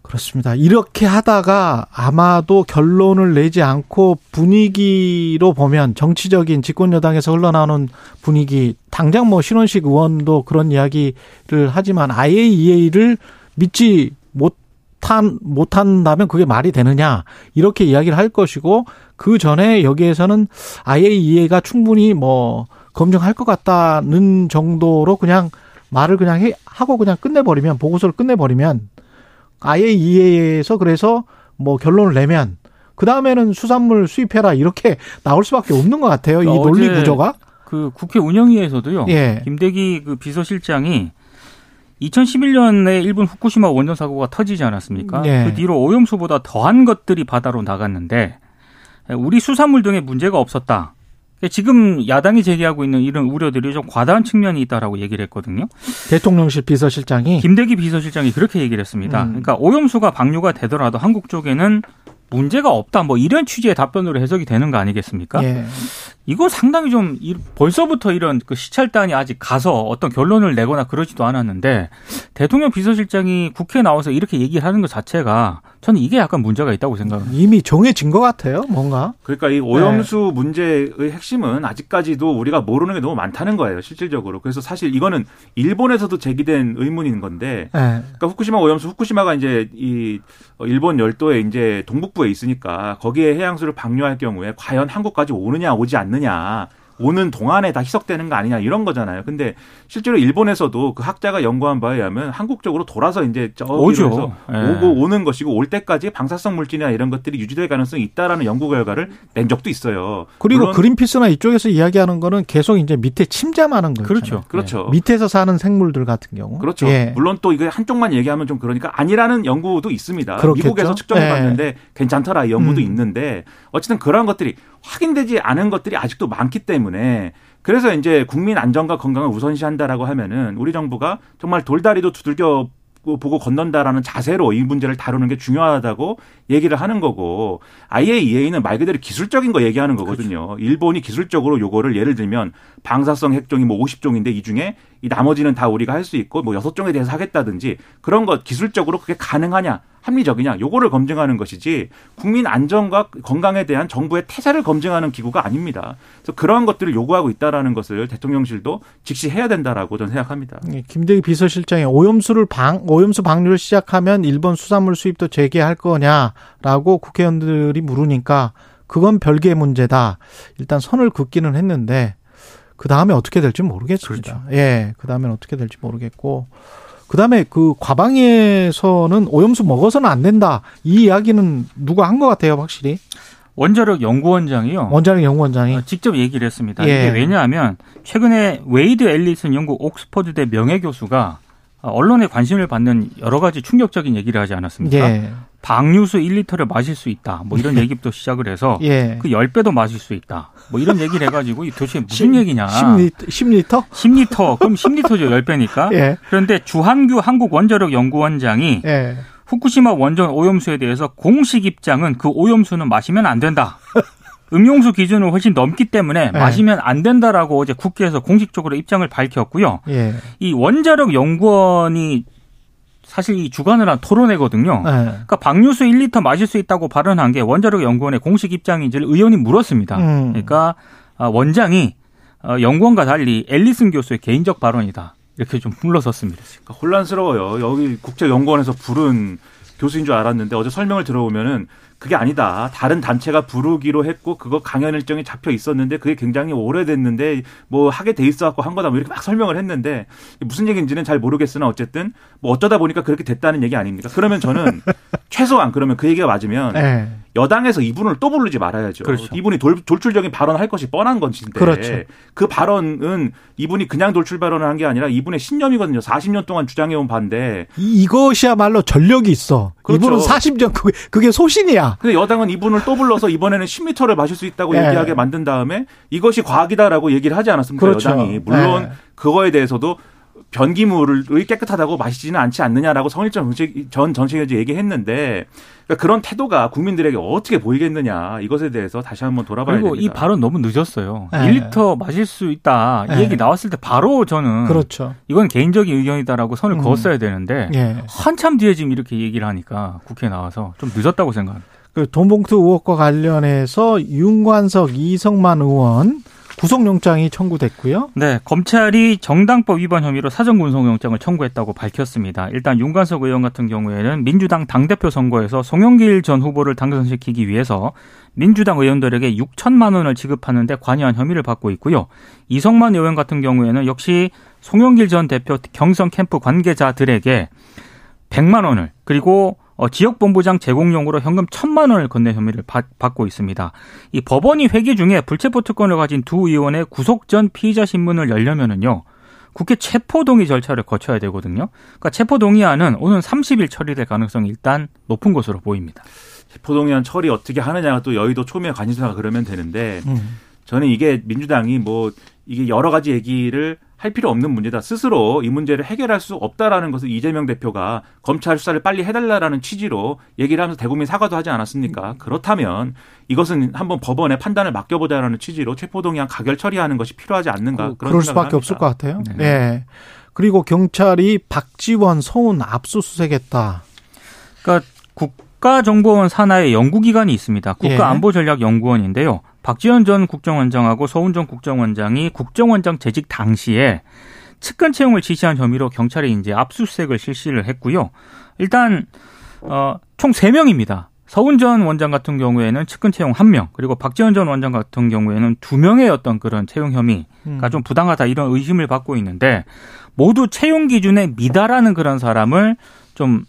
그렇습니다. 이렇게 하다가 아마도 결론을 내지 않고 분위기로 보면 정치적인 집권여당에서 흘러나오는 분위기. 당장 뭐 신원식 의원도 그런 이야기를 하지만 IAEA를 믿지 못한다면 그게 말이 되느냐 이렇게 이야기를 할 것이고 그 전에 여기에서는 IAEA가 충분히 뭐 검증할 것 같다는 정도로 그냥 말을 그냥 하고 그냥 끝내버리면 보고서를 끝내버리면 IAEA에서 그래서 뭐 결론을 내면 그 다음에는 수산물 수입해라 이렇게 나올 수밖에 없는 것 같아요. 그러니까 이 논리 구조가 그 국회 운영위에서도요. 김대기 그 비서실장이 2011년에 일본 후쿠시마 원전 사고가 터지지 않았습니까? 그 뒤로 오염수보다 더한 것들이 바다로 나갔는데 우리 수산물 등의 문제가 없었다. 지금 야당이 제기하고 있는 이런 우려들이 좀 과다한 측면이 있다라고 얘기를 했거든요. 대통령실 비서실장이. 김대기 비서실장이 그렇게 얘기를 했습니다. 그러니까 오염수가 방류가 되더라도 한국 쪽에는 문제가 없다. 뭐 이런 취지의 답변으로 해석이 되는 거 아니겠습니까? 이거 상당히 좀 벌써부터 이런 그 시찰단이 아직 가서 어떤 결론을 내거나 그러지도 않았는데 대통령 비서실장이 국회에 나와서 이렇게 얘기를 하는 것 자체가 저는 이게 약간 문제가 있다고 생각합니다. 이미 정해진 것 같아요. 뭔가. 그러니까 이 오염수 문제의 핵심은 아직까지도 우리가 모르는 게 너무 많다는 거예요. 실질적으로. 그래서 사실 이거는 일본에서도 제기된 의문인 건데 그러니까 후쿠시마 오염수 후쿠시마가 이제 이 일본 열도의 이제 동북부에 있으니까 거기에 해양수를 방류할 경우에 과연 한국까지 오느냐 오지 않느냐 오는 동안에 다 희석되는 거 아니냐 이런 거잖아요. 근데 실제로 일본에서도 그 학자가 연구한 바에 의하면 한국 쪽으로 돌아서 이제 저기로서 오고 오는 것이고 올 때까지 방사성 물질이나 이런 것들이 유지될 가능성이 있다라는 연구 결과를 낸 적도 있어요. 그리고 그린피스나 이쪽에서 이야기하는 거는 계속 이제 밑에 침잠하는 거죠. 그렇죠. 그렇죠. 밑에서 사는 생물들 같은 경우. 그렇죠. 물론 또 이게 한쪽만 얘기하면 좀 그러니까 아니라는 연구도 있습니다. 그렇겠죠? 미국에서 측정해 봤는데 괜찮더라 이 연구도 있는데 어쨌든 그런 것들이 확인되지 않은 것들이 아직도 많기 때문에 그래서 이제 국민 안전과 건강을 우선시한다라고 하면은 우리 정부가 정말 돌다리도 두들겨 보고 건넌다라는 자세로 이 문제를 다루는 게 중요하다고 얘기를 하는 거고 IAEA는 말 그대로 기술적인 거 얘기하는 거거든요. 그렇죠. 일본이 기술적으로 요거를 예를 들면 방사성 핵종이 뭐 50종인데 이 중에 이 나머지는 다 우리가 할 수 있고 뭐 6종에 대해서 하겠다든지 그런 것 기술적으로 그게 가능하냐 합리적이냐 요거를 검증하는 것이지 국민 안전과 건강에 대한 정부의 태세를 검증하는 기구가 아닙니다. 그래서 그러한 것들을 요구하고 있다라는 것을 대통령실도 직시해야 된다라고 저는 생각합니다. 김대기 비서실장이 오염수 방류를 시작하면 일본 수산물 수입도 재개할 거냐라고 국회의원들이 물으니까 그건 별개의 문제다. 일단 선을 긋기는 했는데 그 다음에 어떻게 될지 모르겠습니다. 그렇죠. 예, 그 다음엔 어떻게 될지 모르겠고, 그 다음에 그 과방위에서는 오염수 먹어서는 안 된다, 이 이야기는 누가 한 것 같아요, 확실히? 원자력 연구원장이요. 원자력 연구원장이 직접 얘기를 했습니다. 예. 이게 왜냐하면 최근에 웨이드 앨리슨 영국 옥스퍼드대 명예 교수가 언론에 관심을 받는 여러 가지 충격적인 얘기를 하지 않았습니까? 예. 방류수 1리터를 마실 수 있다, 뭐 이런 얘기부터 시작을 해서 예. 그 10배도 마실 수 있다, 뭐 이런 얘기를 해가지고 도대체 무슨 얘기냐. 10리터? 10리터. 그럼 10리터죠. 10배니까. 예. 그런데 주한규 한국원자력연구원장이 예. 후쿠시마 원전 오염수에 대해서 공식 입장은 그 오염수는 마시면 안 된다. 음용수 기준은 훨씬 넘기 때문에 예. 마시면 안 된다라고 어제 국회에서 공식적으로 입장을 밝혔고요. 예. 이 원자력 연구원이 사실 이 주관을 한 토론회거든요. 네. 그러니까 방류수 1리터 마실 수 있다고 발언한 게 원자력 연구원의 공식 입장인지를 의원이 물었습니다. 그러니까 원장이 연구원과 달리 앨리슨 교수의 개인적 발언이다, 이렇게 좀 물러섰습니다. 그러니까 혼란스러워요. 여기 국제연구원에서 부른 교수인 줄 알았는데 어제 설명을 들어보면은 그게 아니다, 다른 단체가 부르기로 했고 그거 강연 일정이 잡혀 있었는데 그게 굉장히 오래됐는데 뭐 하게 돼 있어 갖고 한 거다, 뭐 이렇게 막 설명을 했는데 무슨 얘기인지는 잘 모르겠으나 어쨌든 뭐 어쩌다 보니까 그렇게 됐다는 얘기 아닙니까? 그러면 저는 최소한 그러면 그 얘기가 맞으면 네. 여당에서 이분을 또 부르지 말아야죠. 그렇죠. 이분이 돌출적인 발언을 할 것이 뻔한 것인데 그렇죠. 그 발언은 이분이 그냥 돌출 발언을 한 게 아니라 이분의 신념이거든요. 40년 동안 주장해온 반대. 이것이야말로 전력이 있어. 그렇죠. 이분은 40년 그게 소신이야. 근데 여당은 이분을 또 불러서 이번에는 10m를 마실 수 있다고 네. 얘기하게 만든 다음에 이것이 과학이다라고 얘기를 하지 않았습니까? 그렇죠. 여당이. 물론 네. 그거에 대해서도 변기물을 깨끗하다고 마시지는 않지 않느냐라고 성일정 전 정책위원장이 얘기했는데, 그러니까 그런 태도가 국민들에게 어떻게 보이겠느냐, 이것에 대해서 다시 한번 돌아봐야 됩니다. 그리고 이 발언 너무 늦었어요. 네. 1리터 마실 수 있다 이 얘기 나왔을 때 바로 저는 그렇죠. 이건 개인적인 의견이다라고 선을 그었어야 되는데 예. 한참 뒤에 지금 이렇게 얘기를 하니까 국회에 나와서 좀 늦었다고 생각합니다. 그 돈봉투 의혹과 관련해서 윤관석, 이성만 의원 구속영장이 청구됐고요. 네, 검찰이 정당법 위반 혐의로 사전구속영장을 청구했다고 밝혔습니다. 일단 윤관석 의원 같은 경우에는 민주당 당대표 선거에서 송영길 전 후보를 당선시키기 위해서 민주당 의원들에게 6천만 원을 지급하는 데 관여한 혐의를 받고 있고요. 이성만 의원 같은 경우에는 역시 송영길 전 대표 경선 캠프 관계자들에게 100만 원을 그리고 지역본부장 제공용으로 현금 1,000만 원을 건넨 혐의를 받고 있습니다. 이 법원이 회기 중에 불체포특권을 가진 두 의원의 구속 전 피의자 신문을 열려면은요, 국회 체포동의 절차를 거쳐야 되거든요. 그러니까 체포동의안은 오는 30일 처리될 가능성이 일단 높은 것으로 보입니다. 체포동의안 처리 어떻게 하느냐가 또 여의도 초미의 관심사가 그러면 되는데 저는 이게 민주당이 뭐 이게 여러 가지 얘기를 할 필요 없는 문제다, 스스로 이 문제를 해결할 수 없다라는 것을 이재명 대표가 검찰 수사를 빨리 해달라는 취지로 얘기를 하면서 대국민 사과도 하지 않았습니까? 그렇다면 이것은 한번 법원의 판단을 맡겨보자라는 취지로 체포동의안 가결 처리하는 것이 필요하지 않는가, 그런 그럴 수밖에 합니다. 없을 것 같아요. 네. 네. 그리고 경찰이 박지원, 서훈 압수수색했다. 그러니까 국가정보원 산하의 연구기관이 있습니다. 국가안보전략연구원인데요. 박지원 전 국정원장하고 서훈 전 국정원장이 국정원장 재직 당시에 측근 채용을 지시한 혐의로 경찰에 이제 압수수색을 실시를 했고요. 일단 총 3명입니다. 서훈 전 원장 같은 경우에는 측근 채용 1명, 그리고 박지원 전 원장 같은 경우에는 2명의 어떤 그런 채용 혐의가 좀 부당하다, 이런 의심을 받고 있는데, 모두 채용 기준에 미달하는 그런 사람을 좀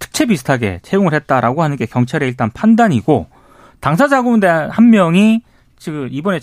특채 비슷하게 채용을 했다라고 하는 게 경찰의 일단 판단이고, 당사자 가운데 한 명이 지금 이번에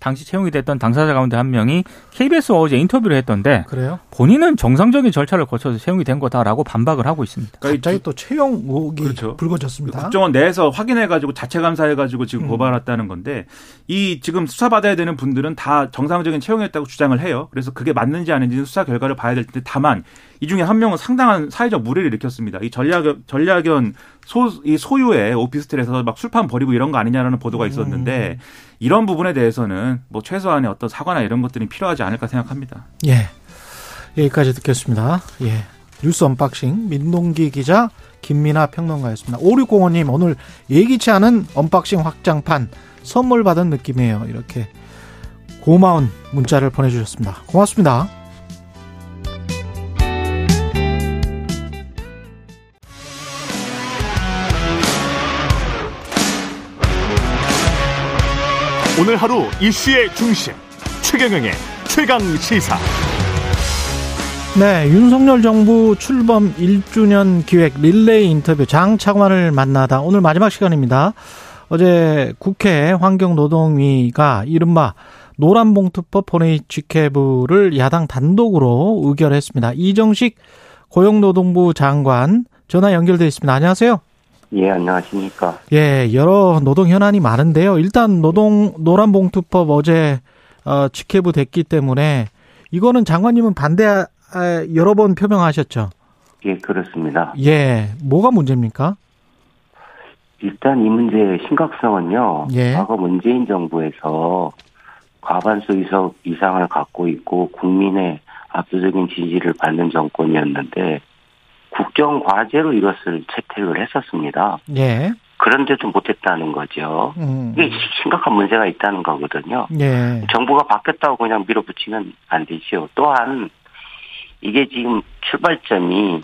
당시 채용이 됐던 당사자 가운데 한 명이 KBS 어제 인터뷰를 했던데, 그래요? 본인은 정상적인 절차를 거쳐서 채용이 된 거다라고 반박을 하고 있습니다. 그러니까 갑자기 또 채용 의혹이 그렇죠. 불거졌습니다. 국정원 내에서 확인해가지고 자체 감사해가지고 지금 고발했다는 건데, 이 지금 수사받아야 되는 분들은 다 정상적인 채용이었다고 주장을 해요. 그래서 그게 맞는지 아닌지는 수사 결과를 봐야 될 텐데, 다만 이 중에 한 명은 상당한 사회적 물의를 일으켰습니다. 이 전략연 소유의 오피스텔에서 막 술판 벌이고 이런 거 아니냐라는 보도가 있었는데, 이런 부분에 대해서는 뭐 최소한의 어떤 사과나 이런 것들이 필요하지 않을까 생각합니다. 예, 여기까지 듣겠습니다. 예, 뉴스 언박싱 민농기 기자, 김민하 평론가였습니다. 5605님, 오늘 예기치 않은 언박싱 확장판, 선물 받은 느낌이에요, 이렇게 고마운 문자를 보내주셨습니다. 고맙습니다. 오늘 하루 이슈의 중심 최경영의 최강시사. 네, 윤석열 정부 출범 1주년 기획 릴레이 인터뷰 장차관을 만나다 오늘 마지막 시간입니다. 어제 국회 환경노동위가 이른바 노란봉투법 본회의 직회부를 야당 단독으로 의결했습니다. 이정식 고용노동부 장관 전화 연결되어 있습니다. 안녕하세요. 예, 안녕하십니까. 예, 여러 노동 현안이 많은데요. 일단 노란봉투법 어제 직회부 됐기 때문에 이거는 장관님은 반대 여러 번 표명하셨죠? 예, 그렇습니다. 예, 뭐가 문제입니까? 일단 이 문제의 심각성은요. 예. 과거 문재인 정부에서 과반수 이상을 갖고 있고 국민의 압도적인 지지를 받는 정권이었는데 국정과제로 이것을 채택을 했었습니다. 예. 그런데도 못했다는 거죠. 이게 심각한 문제가 있다는 거거든요. 예. 정부가 바뀌었다고 그냥 밀어붙이면 안 되죠. 또한 이게 지금 출발점이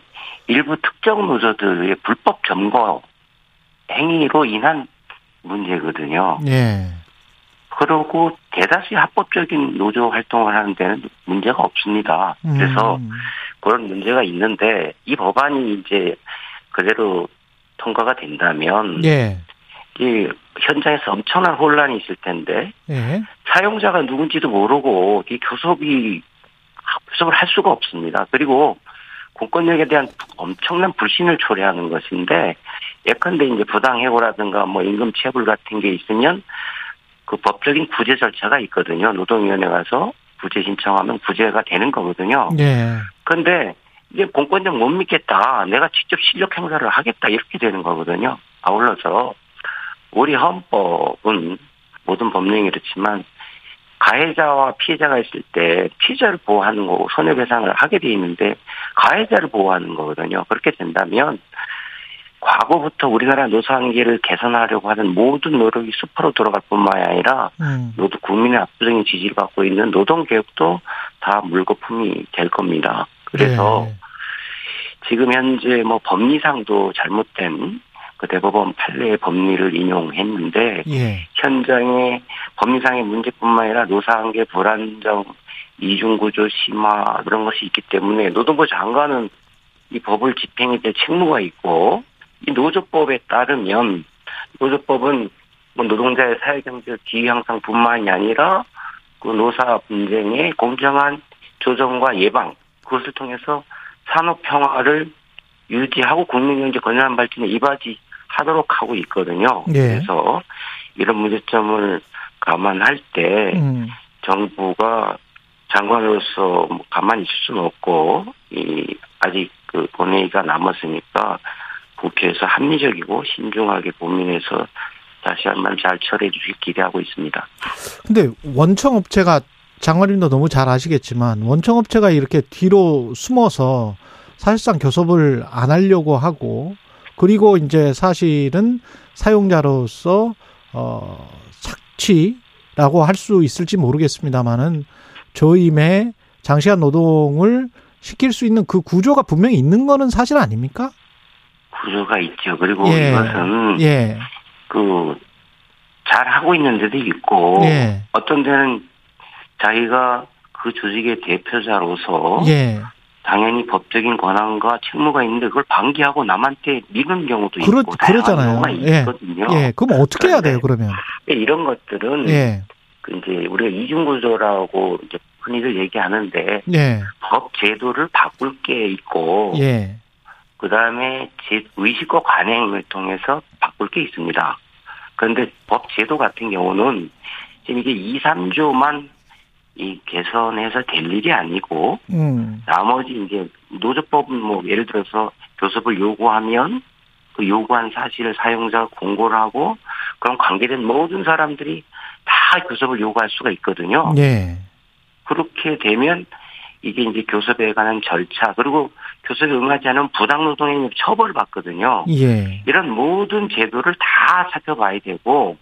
일부 특정 노조들의 불법 점거 행위로 인한 문제거든요. 예. 그러고 대다수의 합법적인 노조 활동을 하는 데는 문제가 없습니다. 그래서 그런 문제가 있는데 이 법안이 이제 그대로 통과가 된다면 예. 이 현장에서 엄청난 혼란이 있을 텐데 예. 사용자가 누군지도 모르고 이 교섭을 할 수가 없습니다. 그리고 공권력에 대한 엄청난 불신을 초래하는 것인데 예컨대 이제 부당해고라든가 뭐 임금 체불 같은 게 있으면 그 법적인 구제 절차가 있거든요. 노동위원회 가서 구제 신청하면 구제가 되는 거거든요. 네. 그런데 이제 공권력 못 믿겠다. 내가 직접 실력 행사를 하겠다. 이렇게 되는 거거든요. 아울러서 우리 헌법은 모든 법령이 그렇지만 가해자와 피해자가 있을 때 피해자를 보호하는 거고 손해배상을 하게 돼 있는데 가해자를 보호하는 거거든요. 그렇게 된다면 과거부터 우리나라 노사관계를 개선하려고 하는 모든 노력이 수포로 돌아갈 뿐만 아니라 노동 국민의 압도적인 지지를 받고 있는 노동개혁도 다 물거품이 될 겁니다. 그래서 네. 지금 현재 뭐 법리상도 잘못된 그 대법원 판례의 법리를 인용했는데 예. 현장의 법리상의 문제뿐만 아니라 노사관계 불안정, 이중구조 심화 그런 것이 있기 때문에 노동부 장관은 이 법을 집행해야 될 책무가 있고 이 노조법에 따르면 노조법은 노동자의 사회경제적 지위 향상뿐만이 아니라 그 노사 분쟁의 공정한 조정과 예방 그것을 통해서 산업 평화를 유지하고 국민경제 건전한 발전에 이바지하도록 하고 있거든요. 네. 그래서 이런 문제점을 감안할 때 정부가 장관으로서 가만히 있을 수는 없고 아직 그 본회의가 남았으니까. 국회에서 합리적이고 신중하게 고민해서 다시 한번 잘 처리해 주길 기대하고 있습니다. 근데 원청업체가 장관님도 너무 잘 아시겠지만 원청업체가 이렇게 뒤로 숨어서 사실상 교섭을 안 하려고 하고 그리고 이제 사실은 사용자로서 착취라고 할 수 있을지 모르겠습니다만은 저임의 장시간 노동을 시킬 수 있는 그 구조가 분명히 있는 거는 사실 아닙니까? 구조가 있죠. 그리고 예. 이것은 예. 그 잘하고 있는 데도 있고 예. 어떤 데는 자기가 그 조직의 대표자로서 예. 당연히 법적인 권한과 책무가 있는데 그걸 방기하고 남한테 미는 경우도 있고 그러잖아요. 예. 있거든요. 예. 그럼 어떻게 해야 돼요? 그러면 이런 것들은 예. 이제 우리가 이중구조라고 이제 흔히들 얘기하는데 예. 법 제도를 바꿀 게 있고. 예. 그다음에 제 의식과 관행을 통해서 바꿀 게 있습니다. 그런데 법 제도 같은 경우는 지금 이게 2, 3조만 이 개선해서 될 일이 아니고 나머지 이제 노조법은 뭐 예를 들어서 교섭을 요구하면 그 요구한 사실을 사용자가 공고를 하고 그럼 관계된 모든 사람들이 다 교섭을 요구할 수가 있거든요. 네. 그렇게 되면 이게 이제 교섭에 관한 절차 그리고 교섭에 응하지 않은 부당노동행위 처벌을 받거든요. 예. 이런 모든 제도를 다 살펴봐야 되고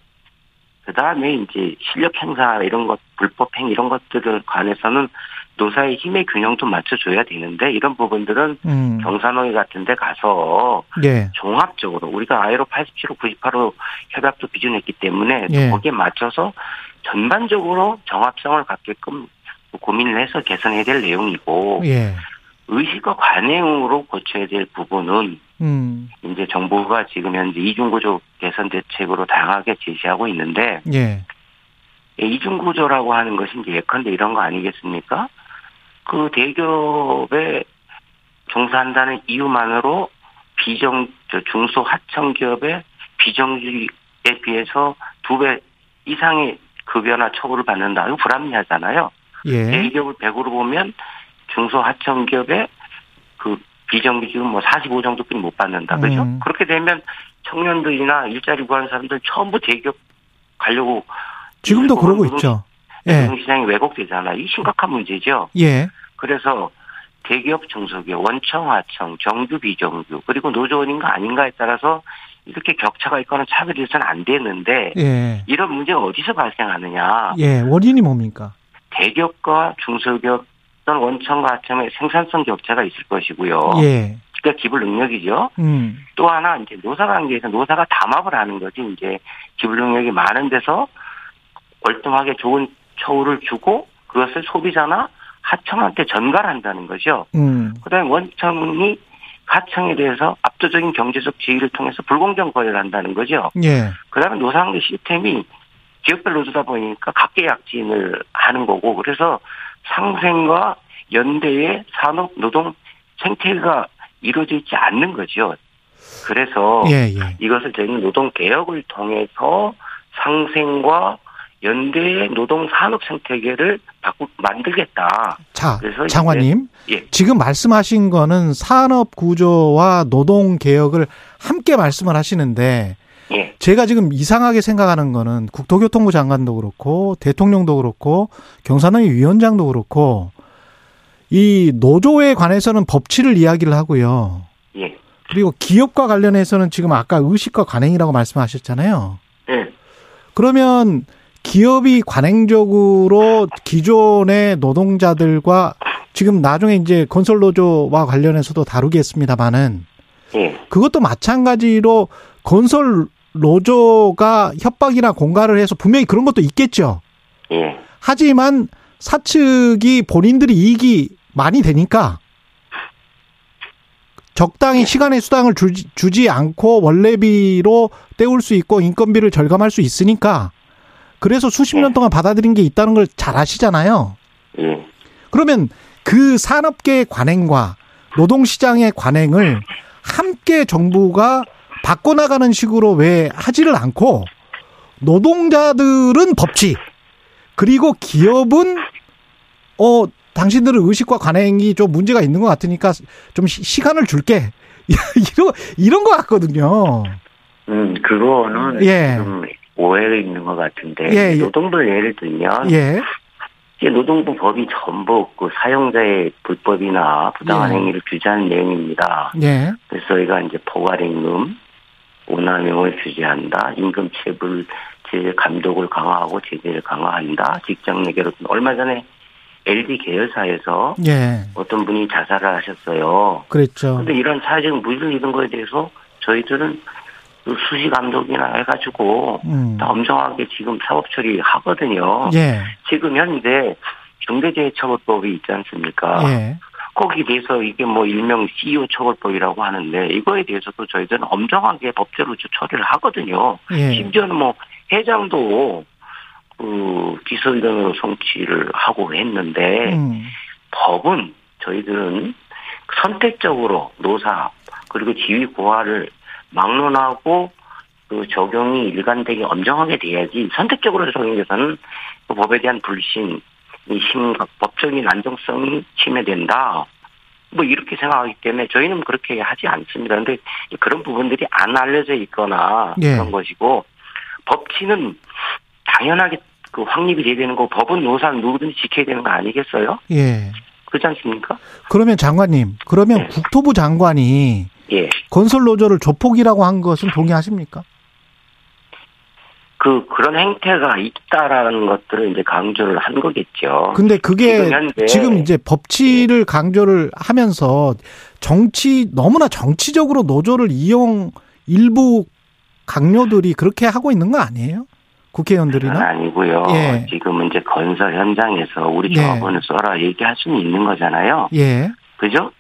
그다음에 이제 실력 행사 이런 것 불법 행위 이런 것들에 관해서는 노사의 힘의 균형도 맞춰줘야 되는데 이런 부분들은 경사노위 같은 데 가서 예. 종합적으로 우리가 ILO 87호 98호 협약도 비준했기 때문에 예. 거기에 맞춰서 전반적으로 정합성을 갖게끔 고민을 해서 개선해야 될 내용이고, 예. 의식과 관행으로 고쳐야 될 부분은 이제 정부가 지금 현재 이중구조 개선 대책으로 다양하게 제시하고 있는데, 예. 이중구조라고 하는 것이 이제 예컨대 이런 거 아니겠습니까? 그 대기업에 종사한다는 이유만으로 중소 하청 기업의 비정규직에 비해서 2배 이상의 급여나 처우를 받는다. 이거 불합리하잖아요. 예. 대기업을 100으로 보면 중소 하청 기업의 그 비정규직은 뭐 45 정도뿐이 못 받는다. 그죠? 그렇게 되면 청년들이나 일자리 구하는 사람들 전부 대기업 가려고 지금도 그러고 있죠. 노동시장이 예. 왜곡되잖아요. 이 심각한 문제죠. 예. 그래서 대기업, 중소기업, 원청, 하청, 정규, 비정규 그리고 노조원인가 아닌가에 따라서 이렇게 격차가 있거나 차별이 있어서는 안 되는데 예. 이런 문제가 어디서 발생하느냐. 예, 원인이 뭡니까? 대기업과 중소기업 또는 원청과 하청의 생산성 격차가 있을 것이고요. 예. 그러니까 기부 능력이죠. 또 하나 이제 노사관계에서 노사가 담합을 하는 거지 이제 기부 능력이 많은 데서 월등하게 좋은 처우를 주고 그것을 소비자나 하청한테 전가한다는 거죠. 그다음에 원청이 하청에 대해서 압도적인 경제적 지위를 통해서 불공정 거래를 한다는 거죠. 예. 그다음에 노사관계 시스템이 지역별 노조다 보니까 각계약진을 하는 거고 그래서 상생과 연대의 산업 노동 생태가 이루어져 있지 않는 거죠. 그래서 예. 이것을 저희는 노동 개혁을 통해서 상생과 연대의 노동 산업 생태계를 만들겠다. 자, 그래서 장관님, 예. 지금 말씀하신 거는 산업 구조와 노동 개혁을 함께 말씀을 하시는데 예. 제가 지금 이상하게 생각하는 거는 국토교통부 장관도 그렇고 대통령도 그렇고 경사노위 위원장도 그렇고 이 노조에 관해서는 법치를 이야기를 하고요. 예. 그리고 기업과 관련해서는 지금 아까 의식과 관행이라고 말씀하셨잖아요. 예. 그러면 기업이 관행적으로 기존의 노동자들과 지금 나중에 이제 건설노조와 관련해서도 다루겠습니다만은 예. 그것도 마찬가지로 건설노조가 협박이나 공갈을 해서 분명히 그런 것도 있겠죠. 예. 하지만 사측이 본인들이 이익이 많이 되니까 적당히 시간의 수당을 주지 않고 원래비로 때울 수 있고 인건비를 절감할 수 있으니까 그래서 수십 년 동안 받아들인 게 있다는 걸 잘 아시잖아요. 예. 그러면 그 산업계의 관행과 노동시장의 관행을 함께 정부가 바꿔나가는 식으로 왜 하지를 않고 노동자들은 법치 그리고 기업은 당신들은 의식과 관행이 좀 문제가 있는 것 같으니까 좀 시간을 줄게 이런 것 같거든요. 그거는 예. 좀 오해가 있는 것 같은데 예, 예. 노동부 예를 들면 예. 노동부 법이 전부 없고 사용자의 불법이나 부당한 예. 행위를 규제하는 내용입니다. 예. 그래서 저희가 이제 포괄임금, 오남용을 규제한다, 임금 체불 제재 감독을 강화하고 제재를 강화한다, 직장 내개로 얼마 전에 LG 계열사에서 예. 어떤 분이 자살을 하셨어요. 그렇죠. 그런데 이런 사회적 물질 이런 거에 대해서 저희들은 수시 감독이나 해가지고 다 엄정하게 지금 사법 처리하거든요. 예. 지금 현재 중대재해처벌법이 있지 않습니까? 예. 거기에 대해서 이게 뭐 일명 CEO 처벌법이라고 하는데 이거에 대해서도 저희들은 엄정하게 법제로 처리를 하거든요. 예. 심지어는 뭐 회장도 비서위원으로 송치를 하고 했는데 법은 저희들은 선택적으로 노사 그리고 지위 고하를 막론하고 그 적용이 일관되게 엄정하게 돼야지 선택적으로 적용돼서는 그 법에 대한 불신이 심각, 법적인 안정성이 침해된다. 뭐 이렇게 생각하기 때문에 저희는 그렇게 하지 않습니다. 그런데 그런 부분들이 안 알려져 있거나 예. 그런 것이고 법치는 당연하게 그 확립이 돼야 되는 거고 법은 노사는 누구든지 지켜야 되는 거 아니겠어요? 예. 그렇지 않습니까? 그러면 장관님, 예. 국토부 장관이 예. 건설 노조를 조폭이라고 한 것은 동의하십니까? 그런 행태가 있다라는 것들을 이제 강조를 한 거겠죠. 근데 그게 지금 이제 법치를 강조를 하면서 너무나 정치적으로 노조를 일부 강요들이 그렇게 하고 있는 거 아니에요? 국회의원들이나? 아니고요. 예. 지금 이제 건설 현장에서 우리 조합원을 예. 써라 얘기할 수는 있는 거잖아요. 예. 그죠?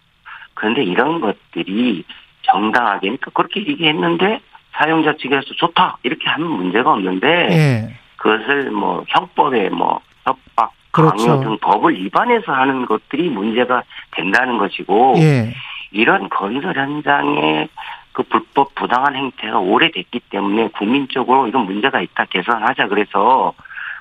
그런데 이런 것들이 정당하게, 그러니까 그렇게 얘기했는데 사용자 측에서 좋다 이렇게 하면 문제가 없는데 예. 그것을 뭐 형법에 뭐 협박, 강요 그렇죠. 등 법을 위반해서 하는 것들이 문제가 된다는 것이고 예. 이런 건설 현장의 그 불법 부당한 행태가 오래됐기 때문에 국민적으로 이건 문제가 있다 개선하자 그래서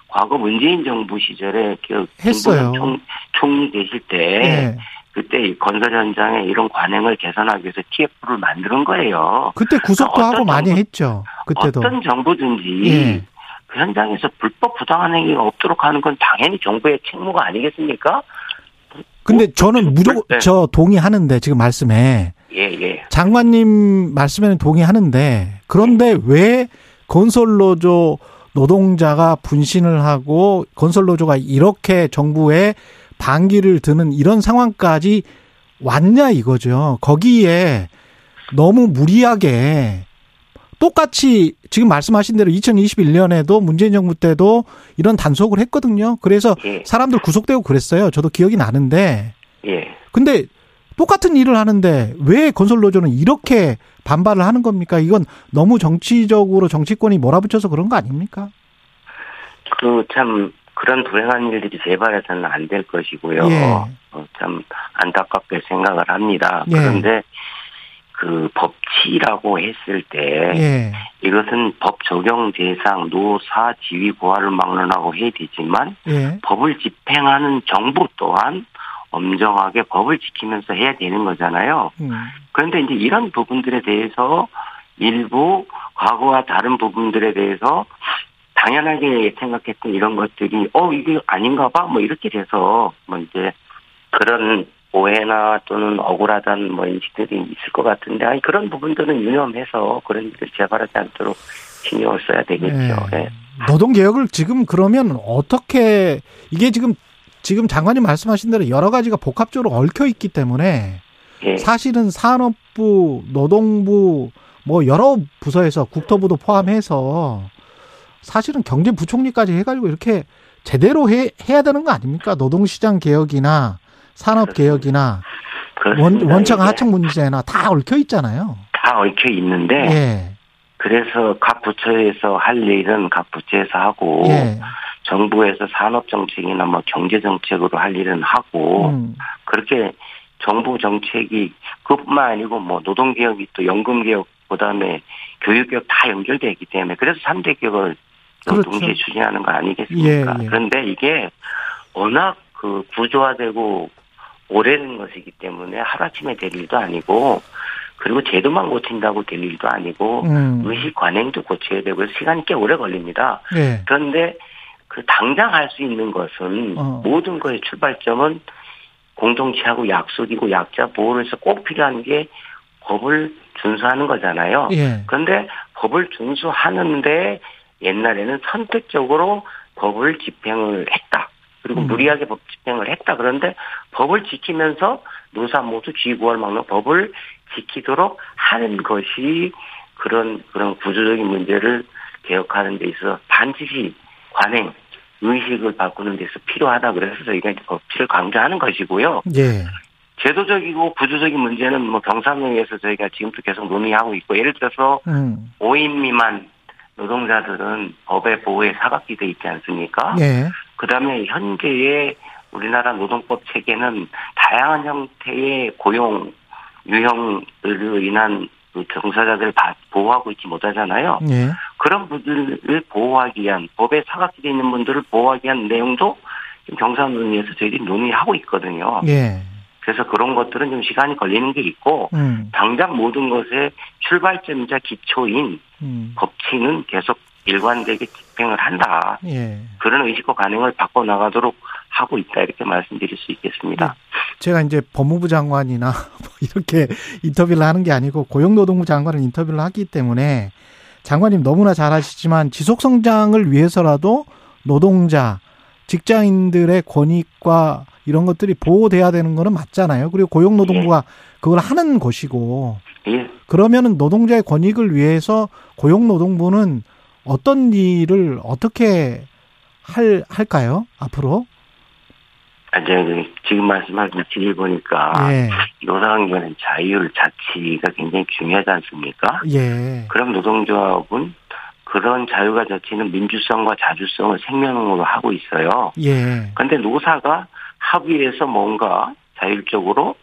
과거 문재인 정부 시절에 그 김부겸 총리 되실 때 예. 그때 건설 현장에 이런 관행을 개선하기 위해서 TF를 만드는 거예요. 그때 구속도 그러니까 하고 많이 했죠. 그때도. 어떤 정부든지 예. 그 현장에서 불법 부당한 행위가 없도록 하는 건 당연히 정부의 책무가 아니겠습니까? 근데 저는 무조건 네. 저 동의하는데 지금 말씀에 예. 장관님 말씀에는 동의하는데 그런데 예. 왜 건설노조 노동자가 분신을 하고 건설노조가 이렇게 정부에 반기를 드는 이런 상황까지 왔냐 이거죠. 거기에 너무 무리하게 똑같이 지금 말씀하신 대로 2021년에도 문재인 정부 때도 이런 단속을 했거든요. 그래서 예. 사람들 구속되고 그랬어요. 저도 기억이 나는데. 예. 근데 똑같은 일을 하는데 왜 건설노조는 이렇게 반발을 하는 겁니까? 이건 너무 정치적으로 정치권이 몰아붙여서 그런 거 아닙니까? 그 참 그런 불행한 일들이 재발해서는 안 될 것이고요. 예. 참 안타깝게 생각을 합니다. 예. 그런데 그 법치라고 했을 때 예. 이것은 법 적용 대상 노사 지위 고하를 막론하고 해야 되지만 예. 법을 집행하는 정부 또한 엄정하게 법을 지키면서 해야 되는 거잖아요. 그런데 이제 이런 부분들에 대해서 일부 과거와 다른 부분들에 대해서 당연하게 생각했던 이런 것들이 이게 아닌가 봐 뭐 이렇게 돼서 뭐 이제 그런 오해나 또는 억울하다는 뭐 인식들이 있을 것 같은데, 아니, 그런 부분들은 유념해서 그런 일을 재발하지 않도록 신경을 써야 되겠죠. 네. 네. 노동개혁을 지금 그러면 어떻게, 이게 지금 장관님 말씀하신 대로 여러 가지가 복합적으로 얽혀 있기 때문에 네. 사실은 산업부, 노동부, 뭐 여러 부서에서 국토부도 포함해서 사실은 경제부총리까지 해가지고 이렇게 제대로 해야 되는 거 아닙니까? 노동시장 개혁이나 산업개혁이나 원청 하청 문제나 다 얽혀 있잖아요. 다 얽혀 있는데 예. 그래서 각 부처에서 할 일은 각 부처에서 하고 예. 정부에서 산업정책이나 뭐 경제정책으로 할 일은 하고 그렇게 정부 정책이 그뿐만 아니고 뭐 노동개혁이 또 연금개혁 그다음에 교육개혁 다 연결되기 때문에 그래서 3대 개혁을 그렇죠. 동시에 추진하는 거 아니겠습니까? 예. 그런데 이게 워낙 그 구조화되고 오래된 것이기 때문에 하루아침에 될 일도 아니고 그리고 제도만 고친다고 될 일도 아니고 의식 관행도 고쳐야 되고 시간이 꽤 오래 걸립니다. 네. 그런데 그 당장 할 수 있는 것은 모든 것의 출발점은 공동체하고 약속이고 약자 보호를 해서 꼭 필요한 게 법을 준수하는 거잖아요. 네. 그런데 법을 준수하는데 옛날에는 선택적으로 법을 집행을 했다. 그리고 무리하게 법 집행을 했다. 그런데 법을 지키면서 노사 모두 지구월 막는 법을 지키도록 하는 것이 그런 구조적인 문제를 개혁하는 데 있어서 반드시 관행, 의식을 바꾸는 데 있어서 필요하다. 그래서 저희가 이제 법치를 강조하는 것이고요. 예. 제도적이고 구조적인 문제는 뭐 경사노위에서 저희가 지금도 계속 논의하고 있고 예를 들어서 5인 미만 노동자들은 법의 보호에 사각지대에 있지 않습니까? 예. 그다음에 현재의 우리나라 노동법 체계는 다양한 형태의 고용 유형으로 인한 종사자들을 보호하고 있지 못하잖아요. 예. 그런 분들을 보호하기 위한 법에 사각지대에 있는 분들을 보호하기 위한 내용도 경사노위에서 저희들이 논의하고 있거든요. 예. 그래서 그런 것들은 좀 시간이 걸리는 게 있고 당장 모든 것의 출발점이자 기초인 법치는 계속 일관되게 집행을 한다. 예. 그런 의식과 관행을 바꿔나가도록 하고 있다. 이렇게 말씀드릴 수 있겠습니다. 제가 이제 법무부 장관이나 뭐 이렇게 인터뷰를 하는 게 아니고 고용노동부 장관을 인터뷰를 하기 때문에 장관님 너무나 잘 아시지만 지속성장을 위해서라도 노동자, 직장인들의 권익과 이런 것들이 보호돼야 되는 거는 맞잖아요. 그리고 고용노동부가 예. 그걸 하는 것이고 예. 그러면은 노동자의 권익을 위해서 고용노동부는 어떤 일을 어떻게 할까요? 앞으로? 이제 지금 말씀하신 질의 보니까 예. 노사관계는 자율 자치가 굉장히 중요하지 않습니까? 예. 그럼 노동조합은 그런 자율과 자치는 민주성과 자주성을 생명으로 하고 있어요. 예. 그런데 노사가 합의해서 뭔가 자율적으로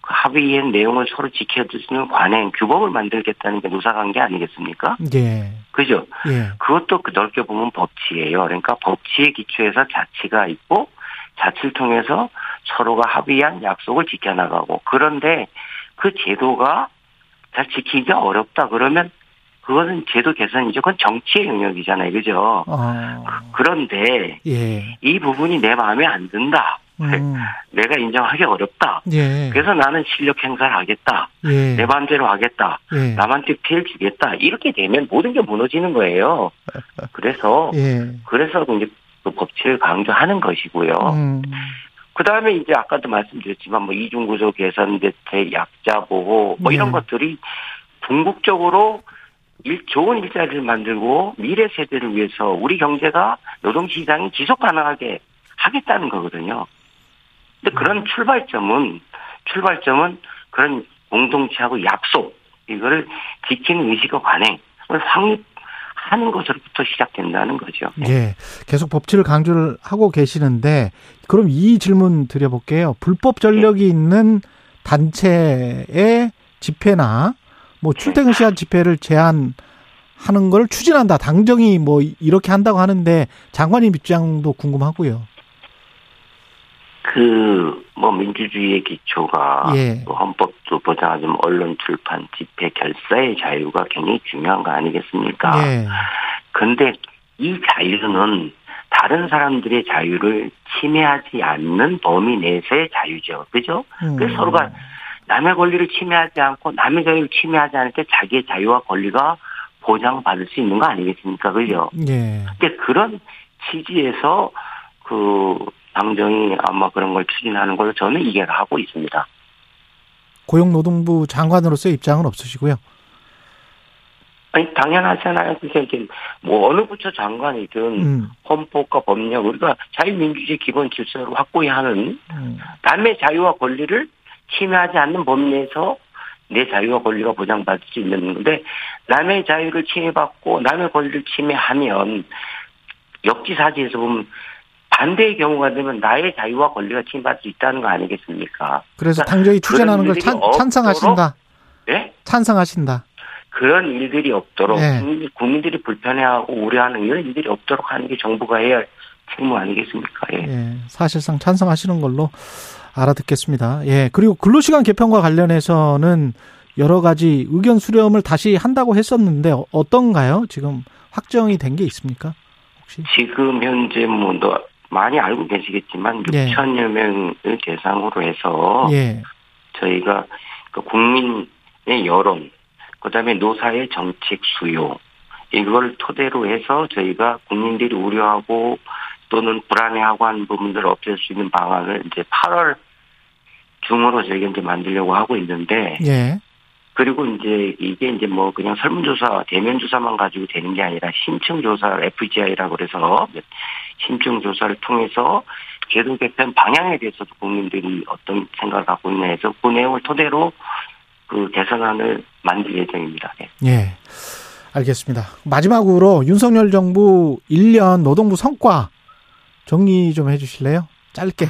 그 합의의 내용을 서로 지켜주는 관행, 규범을 만들겠다는 게 노사관계 아니겠습니까? 예. 그죠? 예. 그것도 넓게 보면 법치예요. 그러니까 법치의 기초에서 자치가 있고 자치를 통해서 서로가 합의한 약속을 지켜나가고, 그런데 그 제도가 잘 지키기가 어렵다 그러면 그것은 제도 개선이죠. 그건 정치의 영역이잖아요. 그죠? 그런데 예. 이 부분이 내 마음에 안 든다. 내가 인정하기 어렵다. 예. 그래서 나는 실력 행사를 하겠다. 예. 내 마음대로 하겠다. 예. 남한테 피해를 주겠다. 이렇게 되면 모든 게 무너지는 거예요. 그래서 예. 그래서 이제 그 법치를 강조하는 것이고요. 그 다음에 이제 아까도 말씀드렸지만 뭐 이중구조 개선 대책, 약자 보호 뭐 이런 것들이 궁극적으로 좋은 일자리를 만들고 미래 세대를 위해서 우리 경제가 노동시장이 지속 가능하게 하겠다는 거거든요. 근데 그런 출발점은 그런 공동체하고 약속 이거를 지키는 의식과 관행을 확립하는 것으로부터 시작된다는 거죠. 예, 계속 법치를 강조를 하고 계시는데 그럼 이 질문 드려볼게요. 불법 전력이 예. 있는 단체의 집회나 뭐 출퇴근 시간 집회를 제한하는 걸 추진한다. 당정이 뭐 이렇게 한다고 하는데 장관님 입장도 궁금하고요. 뭐 민주주의의 기초가 예. 헌법도 보장하지만 언론 출판, 집회, 결사의 자유가 굉장히 중요한 거 아니겠습니까? 그런데 예. 이 자유는 다른 사람들의 자유를 침해하지 않는 범위 내에서의 자유죠. 그죠? 그래서 서로가 남의 권리를 침해하지 않고 남의 자유를 침해하지 않을 때 자기의 자유와 권리가 보장받을 수 있는 거 아니겠습니까? 그죠? 예. 근데 그런 취지에서 당정이 아마 그런 걸 추진하는 걸로 저는 이해를 하고 있습니다. 고용노동부 장관으로서의 입장은 없으시고요? 아니, 당연하잖아요. 그게 이렇게, 뭐, 어느 부처 장관이든, 헌법과 법령, 우리가 자유민주주의 기본 질서를 확고히 하는, 남의 자유와 권리를 침해하지 않는 범위 내에서 내 자유와 권리가 보장받을 수 있는 건데, 남의 자유를 침해받고, 남의 권리를 침해하면, 역지사지에서 보면, 반대의 경우가 되면 나의 자유와 권리가 침해받을 수 있다는 거 아니겠습니까? 그래서 당정이 추진하는 걸 찬성하신다. 네? 찬성하신다. 그런 일들이 없도록 네. 국민들이 불편해하고 우려하는 이런 일들이 없도록 하는 게 정부가 해야 할 책무 아니겠습니까? 예. 예, 사실상 찬성하시는 걸로 알아듣겠습니다. 예, 그리고 근로시간 개편과 관련해서는 여러 가지 의견 수렴을 다시 한다고 했었는데 어떤가요? 지금 확정이 된 게 있습니까? 혹시? 지금 현재 많이 알고 계시겠지만 6천여 명을 대상으로 해서 예. 저희가 국민의 여론, 그다음에 노사의 정책 수요 이걸 토대로 해서 저희가 국민들이 우려하고 또는 불안해하고 하는 부분들을 없앨 수 있는 방안을 이제 8월 중으로 저희가 이제 만들려고 하고 있는데 예. 그리고 이제 이게 이제 뭐 그냥 설문조사, 대면조사만 가지고 되는 게 아니라 신청조사, FGI라고 그래서 신청조사를 통해서 제도 개편 방향에 대해서도 국민들이 어떤 생각을 갖고 있나 해서 그 내용을 토대로 그 개선안을 만들 예정입니다. 네. 예. 알겠습니다. 마지막으로 윤석열 정부 1년 노동부 성과 정리 좀 해 주실래요? 짧게.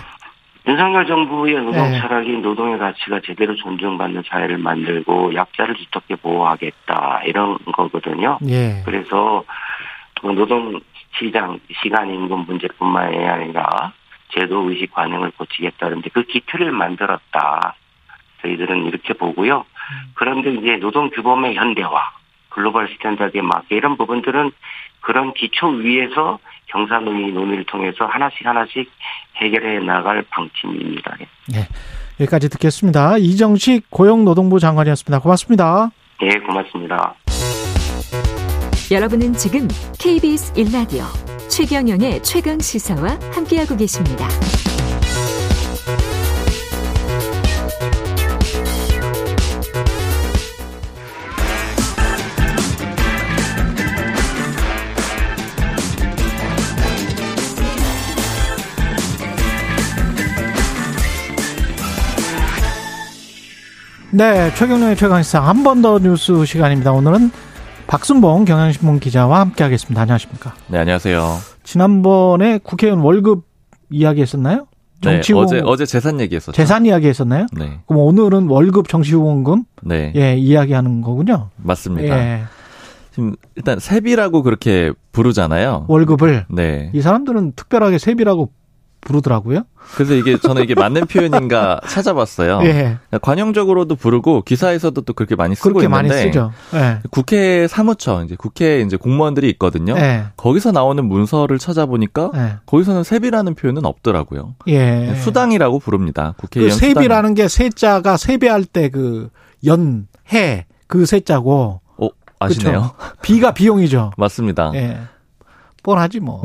윤석열 정부의 노동 철학이 네. 노동의 가치가 제대로 존중받는 사회를 만들고 약자를 두텁게 보호하겠다 이런 거거든요. 네. 그래서 노동 시장 시간 임금 문제뿐만 아니라 제도 의식 관행을 고치겠다는데 그 기틀을 만들었다. 저희들은 이렇게 보고요. 그런데 이제 노동 규범의 현대화, 글로벌 스탠다드에 맞게 이런 부분들은 그런 기초 위에서 경사노위 논의를 통해서 하나씩 해결해 나갈 방침입니다. 네, 여기까지 듣겠습니다. 이정식 고용노동부 장관이었습니다. 고맙습니다. 네, 고맙습니다. 여러분은 지금 KBS 1라디오 최경영의 최강시사와 함께하고 계십니다. 네, 최경령의 최강시사 한 번 더 뉴스 시간입니다. 오늘은 박순봉 경향신문 기자와 함께하겠습니다. 안녕하십니까? 네, 안녕하세요. 지난번에 국회의원 월급 이야기했었나요? 정치후원... 네, 어제 재산 얘기했었죠. 재산 이야기했었나요? 네. 그럼 오늘은 월급 정치후원금 네, 예, 이야기하는 거군요. 맞습니다. 예. 지금 일단 세비라고 그렇게 부르잖아요. 월급을. 네. 이 사람들은 특별하게 세비라고 부르더라고요. 그래서 이게 저는 이게 맞는 표현인가 찾아봤어요. 예. 관용적으로도 부르고 기사에서도 또 그렇게 많이 쓰고 그렇게 있는데. 많이 쓰죠. 예. 국회 사무처, 이제 국회 이제 공무원들이 있거든요. 예. 거기서 나오는 문서를 찾아보니까 예, 거기서는 세비라는 표현은 없더라고요. 예. 수당이라고 부릅니다. 국회의원 그 세비라는 수당. 게 세자가 세배할 때 그 연해 그 세자고. 오, 아시네요. 그쵸? 비가 비용이죠. 맞습니다. 예. 뻔하지 뭐.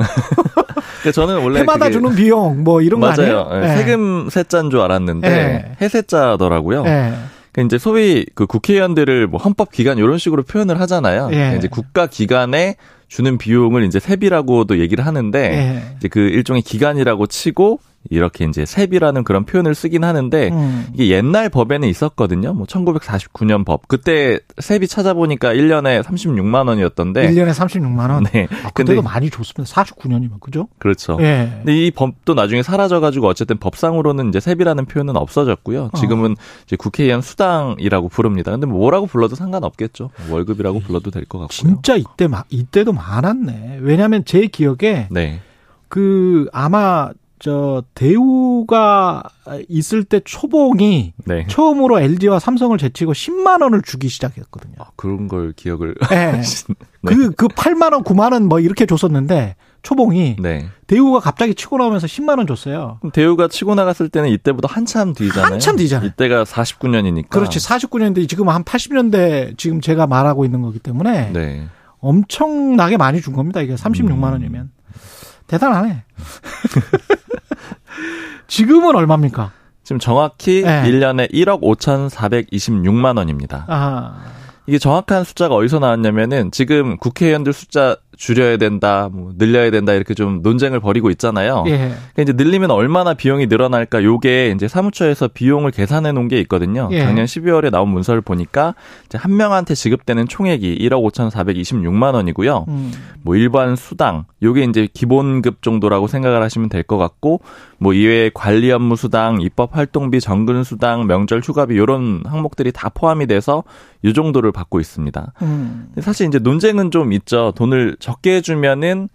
저는 원래 해마다 그게... 주는 비용 뭐 이런 맞아요. 거 아니에요? 네. 세금 세자인 줄 알았는데 네, 해세자더라고요. 네. 그러니까 이제 소위 그 국회의원들을 뭐 헌법기관 이런 식으로 표현을 하잖아요. 네. 그러니까 이제 국가기관에 주는 비용을 이제 세비라고도 얘기를 하는데 네, 이제 그 일종의 기관이라고 치고 이렇게 이제 세비라는 그런 표현을 쓰긴 하는데 이게 옛날 법에는 있었거든요. 뭐 1949년 법. 그때 세비 찾아보니까 1년에 36만 원이었던데 1년에 36만 원. 네. 아, 그때도 근데 많이 줬습니다. 49년이면. 그죠? 그렇죠. 예. 근데 이 법도 나중에 사라져 가지고 어쨌든 법상으로는 이제 세비라는 표현은 없어졌고요. 지금은 이제 국회의원 수당이라고 부릅니다. 근데 뭐라고 불러도 상관없겠죠. 월급이라고 불러도 될 것 같고요. 진짜 이때도 많았네. 왜냐면 제 기억에 네, 그 아마 저 대우가 있을 때 초봉이 네, 처음으로 LG와 삼성을 제치고 10만 원을 주기 시작했거든요. 아, 그런 걸 기억을 네. 그 8만 원, 9만 원 뭐 이렇게 줬었는데 초봉이 네, 대우가 갑자기 치고 나오면서 10만 원 줬어요. 그럼 대우가 치고 나갔을 때는 이때보다 한참 뒤잖아요. 이때가 49년이니까. 그렇지. 49년인데 지금 한 80년대 지금 제가 말하고 있는 거기 때문에 네, 엄청나게 많이 준 겁니다. 이게 36만 원이면. 대단하네. 지금은 얼마입니까? 지금 정확히 네, 1년에 1억 5,426만 원입니다. 아. 이게 정확한 숫자가 어디서 나왔냐면은 지금 국회의원들 숫자 줄여야 된다, 뭐 늘려야 된다 이렇게 좀 논쟁을 벌이고 있잖아요. 예. 그러니까 이제 늘리면 얼마나 비용이 늘어날까? 요게 이제 사무처에서 비용을 계산해 놓은 게 있거든요. 예. 작년 12월에 나온 문서를 보니까 이제 한 명한테 지급되는 총액이 1억 5,426만 원이고요. 뭐 일반 수당, 요게 이제 기본급 정도라고 생각을 하시면 될 것 같고 뭐 이외에 관리 업무 수당, 입법 활동비, 정근 수당, 명절 휴가비 요런 항목들이 다 포함이 돼서 요 정도를 받고 있습니다. 사실 이제 논쟁은 좀 있죠. 돈을 적게 해주면은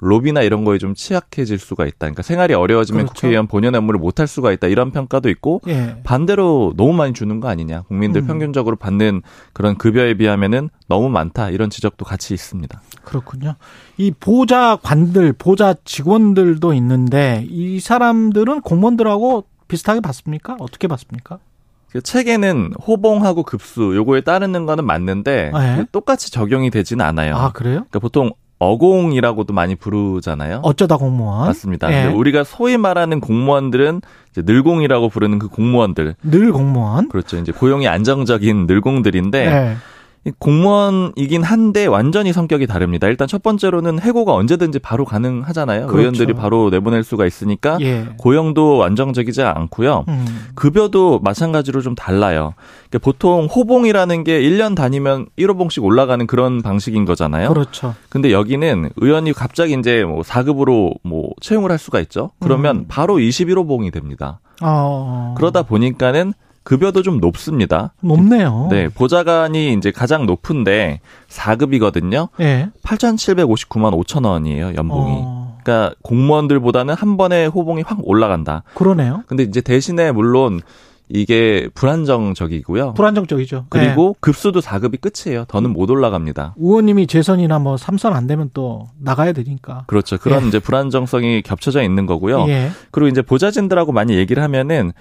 로비나 이런 거에 좀 취약해질 수가 있다. 그러니까 생활이 어려워지면 그렇죠, 국회의원 본연의 업무를 못할 수가 있다. 이런 평가도 있고 예, 반대로 너무 많이 주는 거 아니냐. 국민들 평균적으로 받는 그런 급여에 비하면은 너무 많다. 이런 지적도 같이 있습니다. 그렇군요. 이 보좌관들, 보좌 직원들도 있는데 이 사람들은 공무원들하고 비슷하게 받습니까? 어떻게 받습니까? 책에는 호봉하고 급수 요거에 따르는 거는 맞는데 네, 똑같이 적용이 되지는 않아요. 아, 그래요? 그러니까 보통 어공이라고도 많이 부르잖아요. 어쩌다 공무원. 맞습니다. 네. 근데 우리가 소위 말하는 공무원들은 이제 늘공이라고 부르는 그 공무원들. 늘공무원. 그렇죠. 이제 고용이 안정적인 늘공들인데 네, 공무원이긴 한데 완전히 성격이 다릅니다. 일단 첫 번째로는 해고가 언제든지 바로 가능하잖아요. 그렇죠. 의원들이 바로 내보낼 수가 있으니까 예, 고용도 안정적이지 않고요. 급여도 마찬가지로 좀 달라요. 그러니까 보통 호봉이라는 게 1년 다니면 1호봉씩 올라가는 그런 방식인 거잖아요. 그렇죠. 근데 여기는 의원이 갑자기 이제 뭐 4급으로 뭐 채용을 할 수가 있죠. 그러면 바로 21호봉이 됩니다. 그러다 보니까는 급여도 좀 높습니다. 높네요. 네, 보좌관이 이제 가장 높은데 4급이거든요. 예. 8,759만 5천 원이에요, 연봉이. 그러니까 공무원들보다는 한 번에 호봉이 확 올라간다. 그러네요. 근데 이제 대신에 물론 이게 불안정적이고요. 불안정적이죠. 그리고 예, 급수도 4급이 끝이에요. 더는 못 올라갑니다. 의원님이 재선이나 뭐 3선 안 되면 또 나가야 되니까. 그렇죠. 그런 예, 이제 불안정성이 겹쳐져 있는 거고요. 예. 그리고 이제 보좌진들하고 많이 얘기를 하면은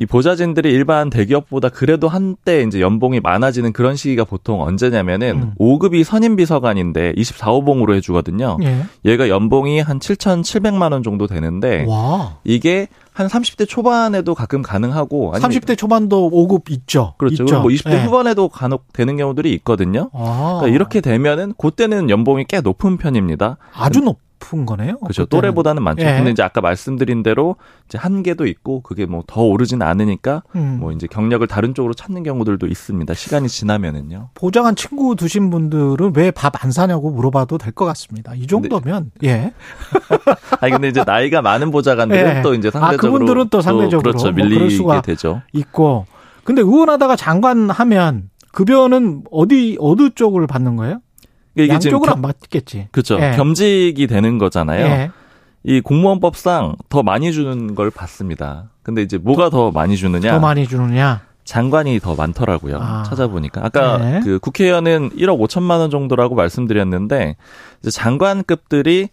이 보좌진들이 일반 대기업보다 그래도 한때 이제 연봉이 많아지는 그런 시기가 보통 언제냐면은 5급이 선임비서관인데 24호봉으로 해주거든요. 예. 얘가 연봉이 한 7,700만 원 정도 되는데 와, 이게 한 30대 초반에도 가끔 가능하고 아니면 30대 초반도 5급 있죠. 그렇죠. 있죠. 뭐 20대 예, 후반에도 간혹 되는 경우들이 있거든요. 아. 그러니까 이렇게 되면은 그때는 연봉이 꽤 높은 편입니다. 아주 높. 높은 거네요. 그렇죠. 그때는. 또래보다는 많죠. 예. 근데 이제 아까 말씀드린 대로 이제 한계도 있고 그게 뭐 더 오르진 않으니까 뭐 이제 경력을 다른 쪽으로 찾는 경우들도 있습니다. 시간이 지나면은요. 보장한 친구 두신 분들은 왜 밥 안 사냐고 물어봐도 될 것 같습니다. 이 정도면 근데, 예. 아니 근데 이제 나이가 많은 보좌관들은 예. 또 이제 상대적으로 그분들은 또 상대적으로 그렇죠. 밀리게 뭐 되죠. 있고. 근데 의원하다가 장관 하면 급여는 어느 쪽을 받는 거예요? 이게 양쪽은 안 맞겠지. 그렇죠. 예. 겸직이 되는 거잖아요. 예. 이 공무원법상 더 많이 주는 걸 봤습니다. 근데 이제 뭐가 더 많이 주느냐? 더 많이 주느냐? 장관이 더 많더라고요. 아. 찾아보니까. 아까 예. 그 국회의원은 1억 5천만 원 정도라고 말씀드렸는데 이제 장관급들이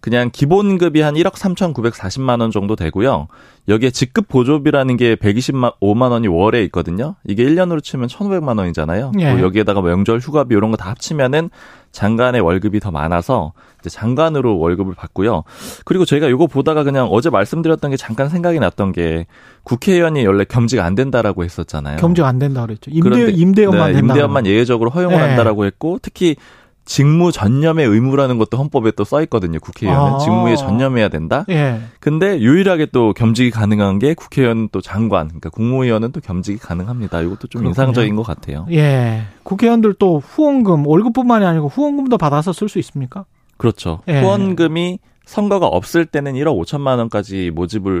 그냥 기본급이 한 1억 3,940만 원 정도 되고요. 여기에 직급 보조비라는 게 125만 원이 월에 있거든요. 이게 1년으로 치면 1,500만 원이잖아요. 예. 뭐 여기에다가 뭐 명절 휴가비 이런 거 다 합치면은 장관의 월급이 더 많아서 이제 장관으로 월급을 받고요. 그리고 저희가 이거 보다가 그냥 어제 말씀드렸던 게 잠깐 생각이 났던 게 국회의원이 원래 겸직 안 된다라고 했었잖아요. 겸직 안 된다고 그랬죠. 임대원만 된다. 임대원만 예외적으로 허용을 예. 한다라고 했고 특히 직무 전념의 의무라는 것도 헌법에 또 써 있거든요. 국회의원은 직무에 전념해야 된다. 예. 근데 유일하게 또 겸직이 가능한 게 국회의원 또 장관, 그러니까 국무위원은 또 겸직이 가능합니다. 이것도 좀 그렇군요. 인상적인 것 같아요. 예, 국회의원들 또 후원금, 월급뿐만이 아니고 후원금도 받아서 쓸 수 있습니까? 그렇죠. 예. 후원금이 선거가 없을 때는 1억 5천만 원까지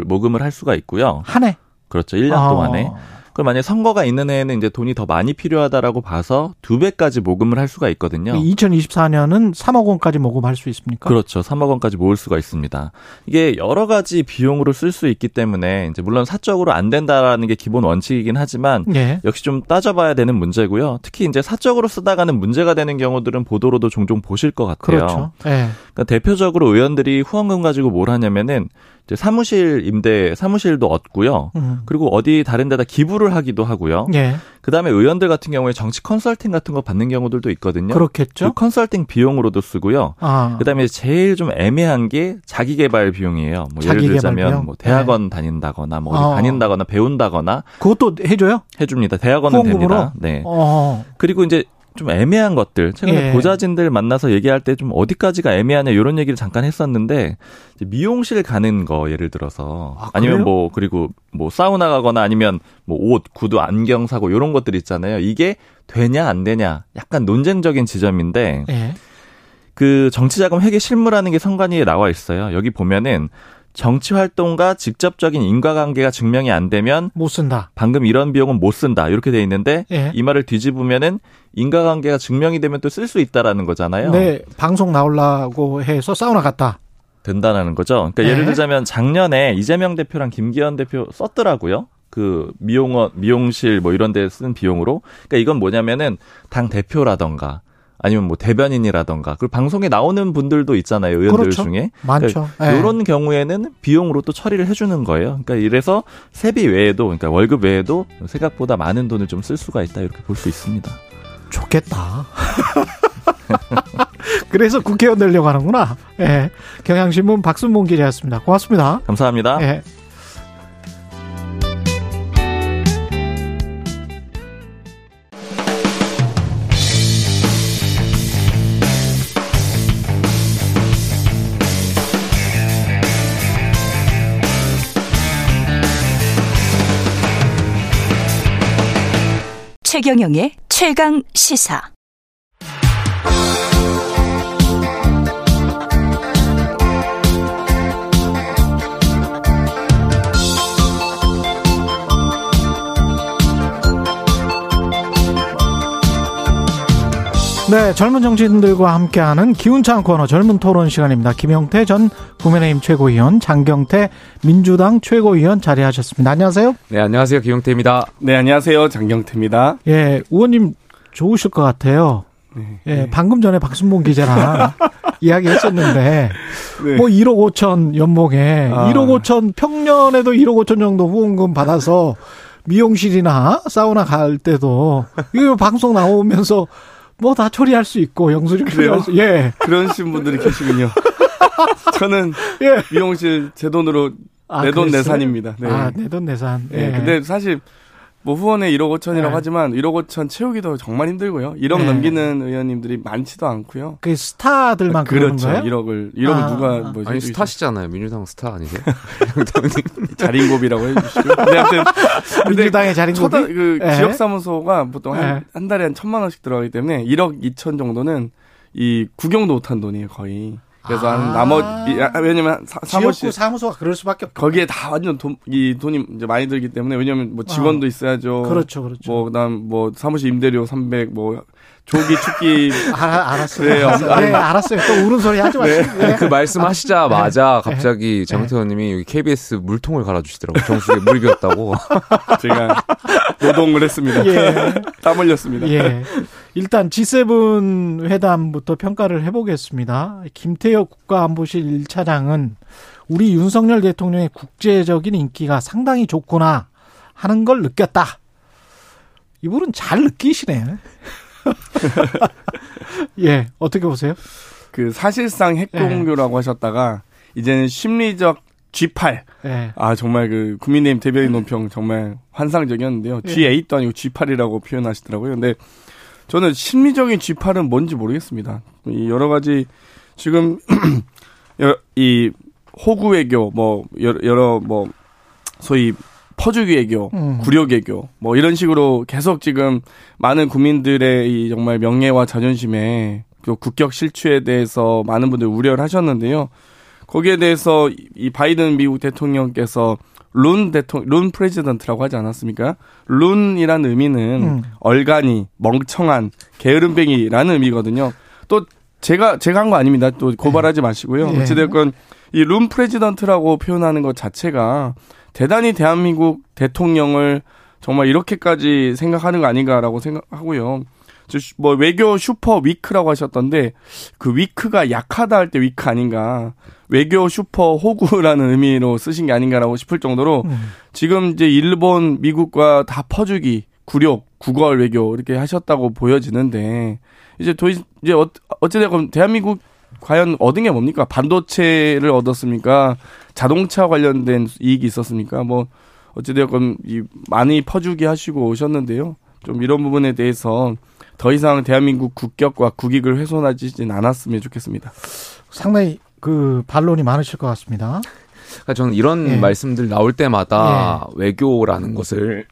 모금을 할 수가 있고요. 한 해? 그렇죠. 1년 동안에. 그럼 만약에 선거가 있는 해에는 이제 돈이 더 많이 필요하다라고 봐서 2배까지 모금을 할 수가 있거든요. 2024년은 3억 원까지 모금할 수 있습니까? 그렇죠. 3억 원까지 모을 수가 있습니다. 이게 여러 가지 비용으로 쓸 수 있기 때문에 이제 물론 사적으로 안 된다라는 게 기본 원칙이긴 하지만 예. 역시 좀 따져봐야 되는 문제고요. 특히 이제 사적으로 쓰다가는 문제가 되는 경우들은 보도로도 종종 보실 것 같아요. 그렇죠. 예. 그러니까 대표적으로 의원들이 후원금 가지고 뭘 하냐면은 사무실 임대, 사무실도 얻고요. 그리고 어디 다른 데다 기부를 하기도 하고요. 예. 그다음에 의원들 같은 경우에 정치 컨설팅 같은 거 받는 경우들도 있거든요. 그렇겠죠. 그 컨설팅 비용으로도 쓰고요. 아. 그다음에 제일 좀 애매한 게 자기 개발 비용이에요. 뭐 예를 들자면 뭐 대학원 네. 다닌다거나 뭐 어디 다닌다거나 배운다거나 그것도 해줘요? 해줍니다. 대학원은 후원금으로? 됩니다. 네. 그리고 이제 좀 애매한 것들 최근에 예. 보좌진들 만나서 얘기할 때 좀 어디까지가 애매하냐 이런 얘기를 잠깐 했었는데 미용실 가는 거 예를 들어서 아니면 뭐 그리고 뭐 사우나 가거나 아니면 뭐 옷, 구두, 안경 사고 이런 것들 있잖아요. 이게 되냐 안 되냐 약간 논쟁적인 지점인데 예. 그 정치자금 회계 실무라는 게 선관위에 나와 있어요. 여기 보면은 정치 활동과 직접적인 인과관계가 증명이 안 되면 못 쓴다. 방금 이런 비용은 못 쓴다. 이렇게 돼 있는데 예. 이 말을 뒤집으면은 인과관계가 증명이 되면 또 쓸 수 있다라는 거잖아요. 네, 방송 나오려고 해서 사우나 갔다. 된다라는 거죠. 그러니까 예. 예를 들자면 작년에 이재명 대표랑 김기현 대표 썼더라고요. 그 미용실 뭐 이런 데 쓴 비용으로. 그러니까 이건 뭐냐면은 당 대표라던가 아니면 뭐 대변인이라던가 그리고 방송에 나오는 분들도 있잖아요. 의원들 그렇죠. 중에. 많죠. 그러니까 이런 경우에는 비용으로 또 처리를 해주는 거예요. 그러니까 이래서 세비 외에도 그러니까 월급 외에도 생각보다 많은 돈을 좀 쓸 수가 있다 이렇게 볼 수 있습니다. 좋겠다. 그래서 국회의원 되려고 하는구나. 예. 경향신문 박순봉 기자였습니다. 고맙습니다. 감사합니다. 예. 최경영의 최강 시사. 네, 젊은 정치인들과 함께하는 기운찬 코너 젊은 토론 시간입니다. 김용태 전 국민의힘 최고위원, 장경태 민주당 최고위원 자리하셨습니다. 안녕하세요. 네, 안녕하세요. 김용태입니다. 네, 안녕하세요. 장경태입니다. 예, 의원님 좋으실 것 같아요. 네. 예, 방금 전에 박순봉 기자랑 이야기했었는데 네. 뭐 1억 5천 연봉에 1억 5천 평년에도 1억 5천 정도 후원금 받아서 미용실이나 사우나 갈 때도 이거 방송 나오면서 뭐 다 처리할 수 있고 영수증 처리할 수 예. 그러신 분들이 계시군요. 저는 예. 미용실 제 돈으로 내돈내산입니다. 네. 아, 내돈내산. 예. 예. 근데 사실 뭐 후원에 1억 5천이라고 네. 하지만 1억 5천 채우기도 정말 힘들고요. 1억 네. 넘기는 의원님들이 많지도 않고요. 그 스타들만 그렇죠. 그러는 거예요? 1억을 아, 누가 뭐 아니 스타시잖아요. 민주당 스타 아니세요? 자린고비라고 해주시고. 근데 아무튼 민주당의 자린고비. 그 네. 지역사무소가 보통 네. 한 달에 한 1,000만 원씩 들어가기 때문에 1억 2천 정도는 이 구경도 못한 돈이에요 거의. 그래서 한 나머지 왜냐면 지역구 사무소가 그럴 수밖에 없고 거기에 다 완전 돈이 이제 많이 들기 때문에 왜냐면 뭐 직원도 있어야죠. 그렇죠, 그렇죠. 뭐 그다음 뭐 사무실 임대료 300 뭐 조기 축기 알았어요. 네, 네, 알았어요. 또 옳은 소리 하지 마세요. 네. 네. 그 말씀하시자마자 갑자기 장태호 님이 여기 KBS 물통을 갈아주시더라고요. 정수리에 물이 비었다고. 제가 노동을 했습니다. 예. 땀 흘렸습니다. 예. 일단 G7 회담부터 평가를 해보겠습니다. 김태효 국가안보실 1차장은 우리 윤석열 대통령의 국제적인 인기가 상당히 좋구나 하는 걸 느꼈다. 이분은 잘 느끼시네. 예, 어떻게 보세요? 그 사실상 핵공교라고 예. 하셨다가 이제는 심리적 G8. 예. 아 정말 그 국민의힘 대변인 논평 정말 환상적이었는데요. 예. G8도 아니고 G8이라고 표현하시더라고요. 근데 저는 심리적인 G8은 뭔지 모르겠습니다. 이 여러 가지 지금 이 호구 외교 뭐 여러 뭐 소위 퍼주기 외교, 굴욕 외교 뭐 이런 식으로 계속 지금 많은 국민들의 이 정말 명예와 자존심에 또 국격 실추에 대해서 많은 분들 우려를 하셨는데요. 거기에 대해서 이 바이든 미국 대통령께서 룬 프레지던트라고 하지 않았습니까? 룬이란 의미는 얼간이, 멍청한, 게으름뱅이라는 의미거든요. 또 제가 한 거 아닙니다. 또 고발하지 마시고요. 예. 어찌됐건 이 룬 프레지던트라고 표현하는 것 자체가 대단히 대한민국 대통령을 정말 이렇게까지 생각하는 거 아닌가라고 생각하고요. 뭐 외교 슈퍼 위크라고 하셨던데 그 위크가 약하다 할 때 위크 아닌가 외교 슈퍼 호구라는 의미로 쓰신 게 아닌가라고 싶을 정도로 지금 이제 일본 미국과 다 퍼주기 굴욕 구걸 외교 이렇게 하셨다고 보여지는데 이제 어찌됐건 대한민국 과연 얻은 게 뭡니까? 반도체를 얻었습니까? 자동차 관련된 이익이 있었습니까? 뭐 어찌됐건 많이 퍼주기 하시고 오셨는데요. 좀 이런 부분에 대해서 더 이상 대한민국 국격과 국익을 훼손하지는 않았으면 좋겠습니다. 상당히 그 반론이 많으실 것 같습니다. 그러니까 저는 이런 예. 말씀들 나올 때마다 예. 외교라는 것을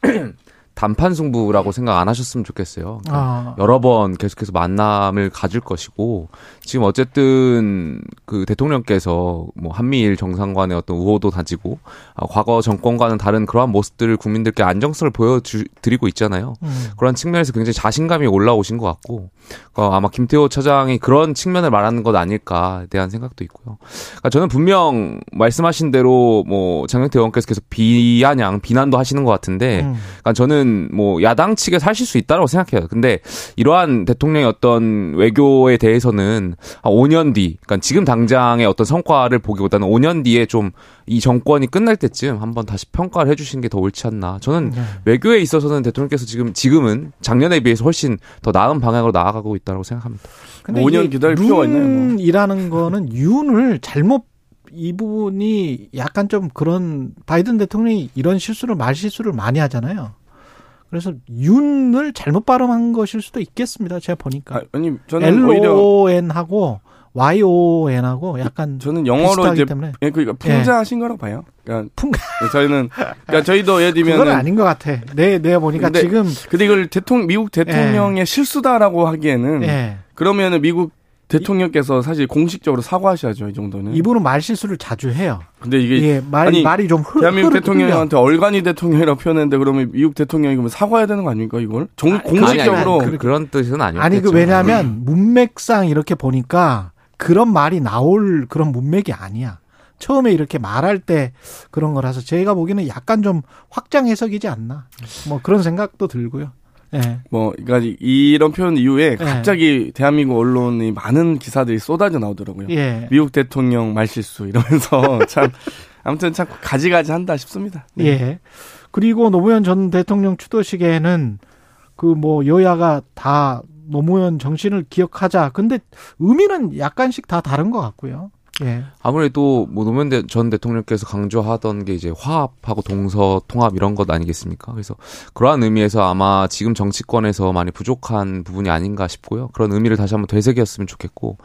단판 승부라고 생각 안 하셨으면 좋겠어요. 그러니까 여러 번 계속해서 만남을 가질 것이고 지금 어쨌든 그 대통령께서 뭐 한미일 정상간의 어떤 우호도 다지고 과거 정권과는 다른 그러한 모습들을 국민들께 안정성을 보여드리고 있잖아요. 그런 측면에서 굉장히 자신감이 올라오신 것 같고 그러니까 아마 김태호 차장이 그런 측면을 말하는 것 아닐까에 대한 생각도 있고요. 그러니까 저는 분명 말씀하신 대로 뭐 장경태 의원께서 계속 비난도 하시는 것 같은데 그러니까 저는 뭐 야당 측에 사실 수 있다라고 생각해요. 근데 이러한 대통령의 어떤 외교에 대해서는 5년 뒤, 그러니까 지금 당장의 어떤 성과를 보기보다는 5년 뒤에 좀 이 정권이 끝날 때쯤 한번 다시 평가를 해주시는 게 더 옳지 않나. 저는 네. 외교에 있어서는 대통령께서 지금은 작년에 비해서 훨씬 더 나은 방향으로 나아가고 있다고 생각합니다. 근데 5년 기다릴 필요가 있나요? 룬이라는 거는 윤을 잘못 이 부분이 약간 좀 그런 바이든 대통령이 이런 말 실수를 많이 하잖아요. 그래서 윤을 잘못 발음한 것일 수도 있겠습니다. 제가 보니까. 아니, 저는 LON하고 YON하고 약간 저는 영어로 이제 때문에. 예, 그러니까 풍자하신 예. 거라고 봐요. 그러니까 풍자. 저희는 그러니까 저희도 예를 들면 그건 아닌 것 같아. 내가 보니까 근데, 지금. 근데 이걸 미국 대통령의 예. 실수다라고 하기에는 예. 그러면은 미국 대통령께서 사실 공식적으로 사과하셔야죠. 이 정도는. 이분은 말실수를 자주 해요. 근데 이게 예, 말이 좀 대한민국 대통령한테 얼간이 대통령이라고 표현했는데 그러면 미국 대통령이 그러면 사과해야 되는 거 아닙니까 이걸? 공식적으로. 아니, 그런 뜻은 아니었겠죠. 아니 그 왜냐하면 문맥상 이렇게 보니까 그런 말이 나올 그런 문맥이 아니야. 처음에 이렇게 말할 때 그런 거라서 제가 보기에는 약간 좀 확장 해석이지 않나. 뭐 그런 생각도 들고요. 네. 뭐, 그러니까 이런 표현 이후에 갑자기 네. 대한민국 언론이 많은 기사들이 쏟아져 나오더라고요. 예. 미국 대통령 말실수 이러면서 참, 아무튼 참 가지가지 한다 싶습니다. 네. 예. 그리고 노무현 전 대통령 추도식에는 그 뭐 여야가 다 노무현 정신을 기억하자. 근데 의미는 약간씩 다 다른 것 같고요. 예. 아무래도 뭐 노무현 전 대통령께서 강조하던 게 이제 화합하고 동서 통합 이런 것 아니겠습니까? 그래서 그러한 의미에서 아마 지금 정치권에서 많이 부족한 부분이 아닌가 싶고요. 그런 의미를 다시 한번 되새겼으면 좋겠고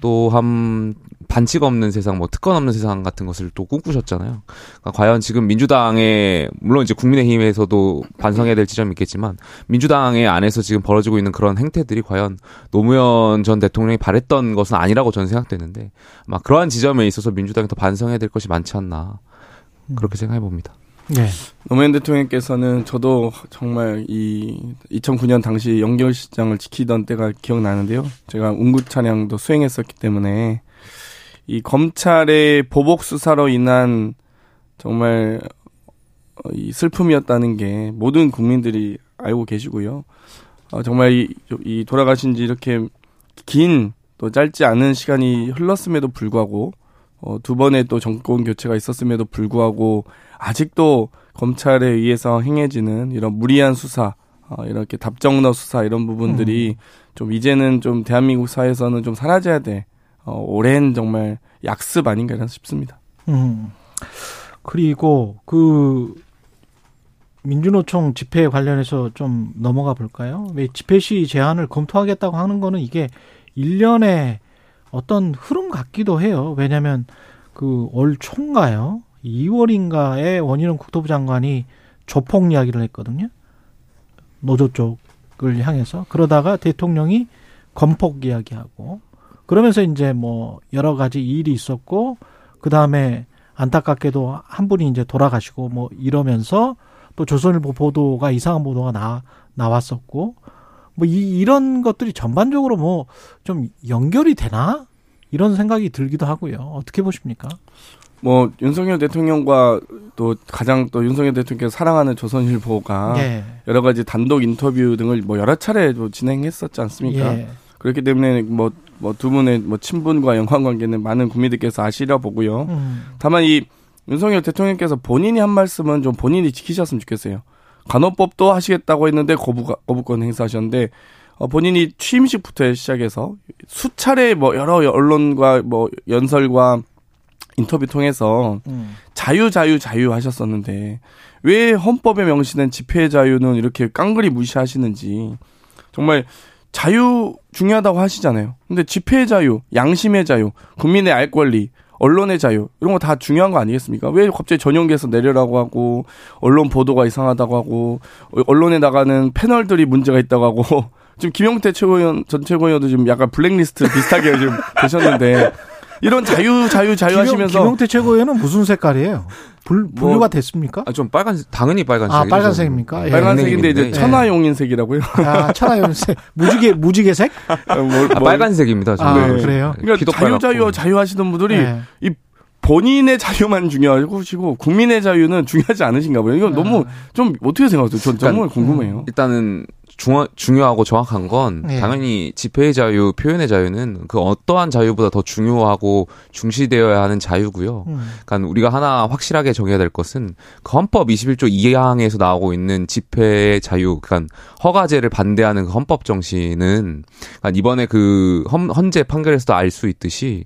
또 한 반칙 없는 세상, 뭐 특권 없는 세상 같은 것을 또 꿈꾸셨잖아요. 그러니까 과연 지금 민주당의 물론 이제 국민의힘에서도 반성해야 될 지점이 있겠지만 민주당의 안에서 지금 벌어지고 있는 그런 행태들이 과연 노무현 전 대통령이 바랬던 것은 아니라고 저는 생각되는데 아마 그러한 지점에 있어서 민주당이 더 반성해야 될 것이 많지 않나 그렇게 생각해 봅니다. 네. 노무현 대통령께서는 저도 정말 이 2009년 당시 영결시장을 지키던 때가 기억나는데요. 제가 운구 차량도 수행했었기 때문에 이 검찰의 보복 수사로 인한 정말 이 슬픔이었다는 게 모든 국민들이 알고 계시고요. 정말 이 돌아가신 지 이렇게 긴 또 짧지 않은 시간이 흘렀음에도 불구하고 두 번의 또 정권 교체가 있었음에도 불구하고 아직도 검찰에 의해서 행해지는 이런 무리한 수사, 이렇게 답정너 수사 이런 부분들이 좀 이제는 좀 대한민국 사회에서는 좀 사라져야 돼. 오랜 정말 약습 아닌가 싶습니다. 그리고 그 민주노총 집회 관련해서 좀 넘어가 볼까요? 왜 집회 시 제한을 검토하겠다고 하는 거는 이게 일련의 어떤 흐름 같기도 해요. 왜냐하면 그 올 초인가요? 2월인가에 원희룡 국토부 장관이 조폭 이야기를 했거든요. 노조 쪽을 향해서. 그러다가 대통령이 건폭 이야기하고 그러면서 이제 뭐 여러 가지 일이 있었고 그 다음에 안타깝게도 한 분이 이제 돌아가시고 뭐 이러면서 또 조선일보 보도가 이상한 보도가 나왔었고 뭐 이런 것들이 전반적으로 뭐 좀 연결이 되나 이런 생각이 들기도 하고요. 어떻게 보십니까? 뭐 윤석열 대통령과 또 가장 또 윤석열 대통령께서 사랑하는 조선일보가 예. 여러 가지 단독 인터뷰 등을 뭐 여러 차례 진행했었지 않습니까? 예. 그렇기 때문에 뭐 두 분의 뭐 친분과 연관관계는 많은 국민들께서 아시려 보고요. 다만 이 윤석열 대통령께서 본인이 한 말씀은 좀 본인이 지키셨으면 좋겠어요. 간호법도 하시겠다고 했는데 거부권 행사하셨는데 본인이 취임식부터 시작해서 수차례 뭐 여러 언론과 뭐 연설과 인터뷰 통해서 자유 하셨었는데 왜 헌법에 명시된 집회 자유는 이렇게 깡그리 무시하시는지 정말 자유 중요하다고 하시잖아요. 근데 집회의 자유, 양심의 자유, 국민의 알 권리, 언론의 자유 이런 거 다 중요한 거 아니겠습니까? 왜 갑자기 전용기에서 내려라고 하고 언론 보도가 이상하다고 하고 언론에 나가는 패널들이 문제가 있다고 하고 지금 김용태 전 최고위원도 지금 약간 블랙리스트 비슷하게 지금 되셨는데 이런 자유 하시면서 김용태 최고위원은 무슨 색깔이에요? 분류가 됐습니까? 아, 좀 당연히 빨간색이죠. 아, 빨간색입니까? 예. 빨간색인데 이제 천하용인색이라고요? 아, 천하용인색. 무지개색? 빨간색입니다. 정말. 아, 네. 그래요? 그러니까 자유 하시던 분들이 네. 이 본인의 자유만 중요하시고 국민의 자유는 중요하지 않으신가 봐요. 이건 너무 좀 어떻게 생각하세요? 전 정말 궁금해요. 일단은 중요하고 정확한 건 네. 당연히 집회의 자유, 표현의 자유는 그 어떠한 자유보다 더 중요하고 중시되어야 하는 자유고요. 그러니까 우리가 하나 확실하게 정해야 될 것은 그 헌법 21조 2항에서 나오고 있는 집회의 자유, 그러니까 허가제를 반대하는 그 헌법 정신은 그러니까 이번에 그 헌재 판결에서도 알 수 있듯이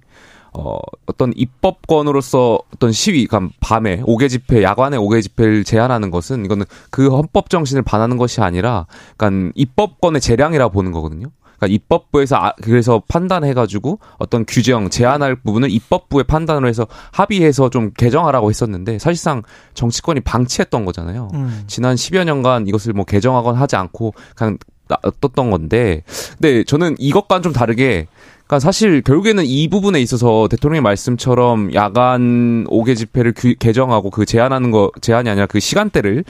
어떤 입법권으로서 어떤 시위, 그러니까 밤에 5개 집회, 야간에 5개 집회를 제한하는 것은 이거는 그 헌법 정신을 반하는 것이 아니라, 그러니까 입법권의 재량이라 보는 거거든요. 그러니까 입법부에서 그래서 판단해가지고 어떤 규정, 제한할 부분을 입법부의 판단으로 해서 합의해서 좀 개정하라고 했었는데 사실상 정치권이 방치했던 거잖아요. 지난 10여 년간 이것을 뭐 개정하거나 하지 않고 그냥 떴던 건데, 근데 저는 이것과는 좀 다르게. 그러니까 사실 결국에는 이 부분에 있어서 대통령의 말씀처럼 야간 5개 집회를 개정하고 그 제한이 아니라 그 시간대를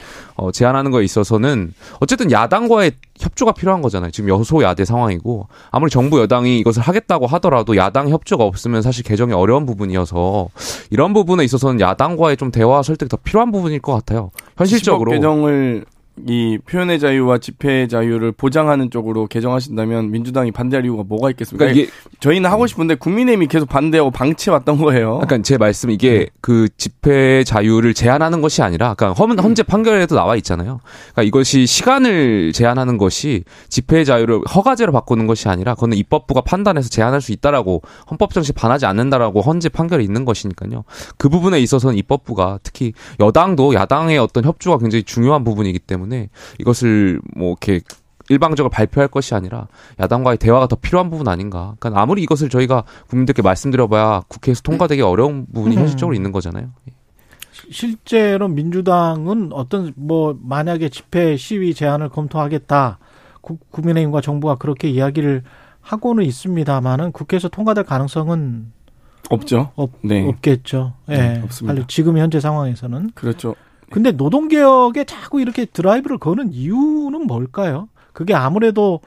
제한하는 거에 있어서는 어쨌든 야당과의 협조가 필요한 거잖아요. 지금 여소야대 상황이고 아무리 정부 여당이 이것을 하겠다고 하더라도 야당 협조가 없으면 사실 개정이 어려운 부분이어서 이런 부분에 있어서는 야당과의 좀 대화 설득이 더 필요한 부분일 것 같아요. 현실적으로. 개정을 이 표현의 자유와 집회의 자유를 보장하는 쪽으로 개정하신다면 민주당이 반대할 이유가 뭐가 있겠습니까? 그러니까 이게 저희는 하고 싶은데 국민의힘이 계속 반대하고 방치해왔던 거예요. 그러니까 제 말씀 이게 그 집회의 자유를 제한하는 것이 아니라 아까 헌재 판결에도 나와 있잖아요. 그러니까 이것이 시간을 제한하는 것이 집회의 자유를 허가제로 바꾸는 것이 아니라 그거는 입법부가 판단해서 제한할 수 있다라고 헌법 정신에 반하지 않는다라고 헌재 판결이 있는 것이니까요. 그 부분에 있어서는 입법부가 특히 여당도 야당의 어떤 협조가 굉장히 중요한 부분이기 때문에 이것을 뭐 이렇게 일방적으로 발표할 것이 아니라 야당과의 대화가 더 필요한 부분 아닌가. 그러니까 아무리 이것을 저희가 국민들께 말씀드려봐야 국회에서 통과되기 어려운 부분이 현실적으로 있는 거잖아요. 실제로 민주당은 어떤 뭐 만약에 집회 시위 제한을 검토하겠다. 국민의힘과 정부가 그렇게 이야기를 하고는 있습니다만은 국회에서 통과될 가능성은 없죠. 네. 없겠죠. 예. 네, 없습니다. 지금 현재 상황에서는 그렇죠. 근데 노동개혁에 자꾸 이렇게 드라이브를 거는 이유는 뭘까요? 그게 아무래도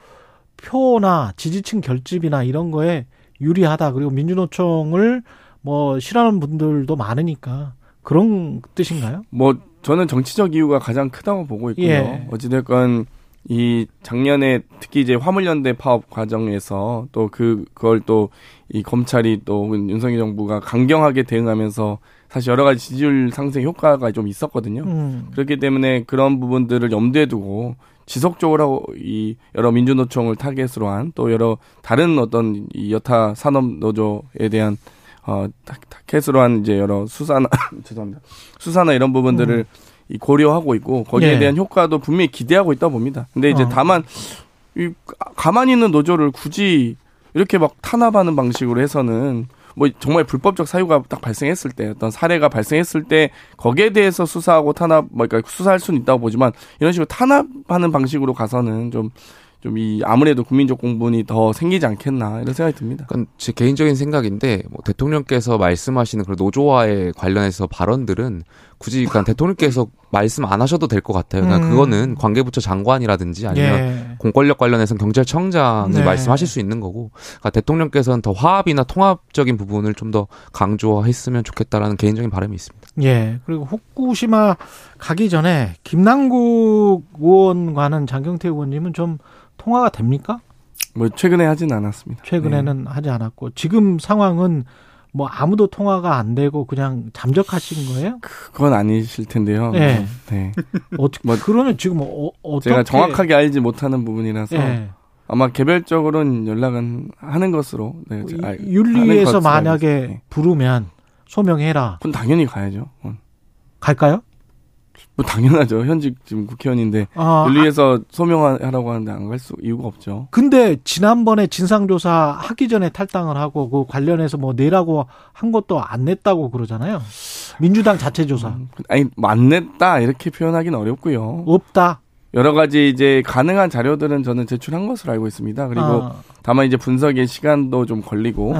표나 지지층 결집이나 이런 거에 유리하다. 그리고 민주노총을 뭐 싫어하는 분들도 많으니까 그런 뜻인가요? 뭐 저는 정치적 이유가 가장 크다고 보고 있고요. 예. 어찌됐건 이 작년에 특히 이제 화물연대 파업 과정에서 또 그걸 또 이 검찰이 또 윤석열 정부가 강경하게 대응하면서 사실 여러 가지 지지율 상승 효과가 좀 있었거든요. 그렇기 때문에 그런 부분들을 염두에 두고 지속적으로 이 여러 민주노총을 타겟으로 한 또 여러 다른 어떤 이 여타 산업 노조에 대한 타겟으로 한 이제 여러 수사나 죄송합니다. 수사나 이런 부분들을 고려하고 있고 거기에 예. 대한 효과도 분명히 기대하고 있다 봅니다. 근데 이제 다만 이 가만히 있는 노조를 굳이 이렇게 막 탄압하는 방식으로 해서는 뭐 정말 불법적 사유가 딱 발생했을 때 어떤 사례가 발생했을 때 거기에 대해서 수사하고 탄압 그러니까 수사할 수는 있다고 보지만 이런 식으로 탄압하는 방식으로 가서는 좀 아무래도 국민적 공분이 더 생기지 않겠나 이런 생각이 듭니다. 그러니까 제 개인적인 생각인데 뭐 대통령께서 말씀하시는 그런 노조와에 관련해서 발언들은 굳이 그러니까 대통령께서 말씀 안 하셔도 될 것 같아요. 그러니까 그거는 관계부처 장관이라든지 아니면 예. 공권력 관련해서는 경찰청장이 네. 말씀하실 수 있는 거고 그러니까 대통령께서는 더 화합이나 통합적인 부분을 좀 더 강조했으면 좋겠다라는 개인적인 바람이 있습니다. 예. 그리고 후쿠시마 가기 전에 김남국 의원과는 장경태 의원님은 좀 통화가 됩니까? 뭐 최근에 하진 않았습니다. 최근에는 네. 하지 않았고 지금 상황은 뭐 아무도 통화가 안 되고 그냥 잠적하신 거예요? 그건 아니실 텐데요. 네. 네. 어떻게? 뭐 그러면 지금 어떻게? 제가 정확하게 알지 못하는 부분이라서 네. 아마 개별적으로는 연락은 하는 것으로. 네, 윤리에서 만약에 네. 부르면 소명해라. 그건 당연히 가야죠. 그건. 갈까요? 뭐 당연하죠. 현직 지금 국회의원인데 윤리에서 소명하라고 하는데 안 갈 수 이유가 없죠. 근데 지난번에 진상조사 하기 전에 탈당을 하고 그 관련해서 뭐 내라고 한 것도 안 냈다고 그러잖아요. 민주당 자체 조사. 아니 뭐 안 냈다 이렇게 표현하긴 어렵고요. 없다. 여러 가지 이제 가능한 자료들은 저는 제출한 것으로 알고 있습니다. 그리고 다만 이제 분석의 시간도 좀 걸리고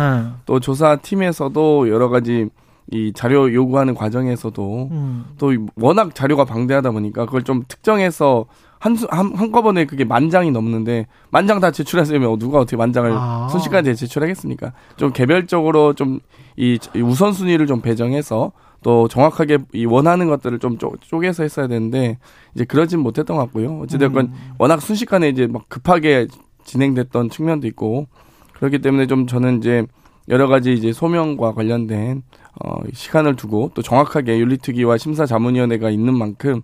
또 조사팀에서도 여러 가지 이 자료 요구하는 과정에서도 또 워낙 자료가 방대하다 보니까 그걸 좀 특정해서 한꺼번에 그게 만장이 넘는데 만장 다 제출하시면 누가 어떻게 만장을 순식간에 제출하겠습니까? 좀 개별적으로 좀 이 우선순위를 좀 배정해서 또 정확하게 이 원하는 것들을 좀 쪼개서 했어야 되는데 이제 그러진 못했던 것 같고요. 어찌됐건 워낙 순식간에 이제 막 급하게 진행됐던 측면도 있고 그렇기 때문에 좀 저는 이제 여러 가지 이제 소명과 관련된 시간을 두고 또 정확하게 윤리특위와 심사자문위원회가 있는 만큼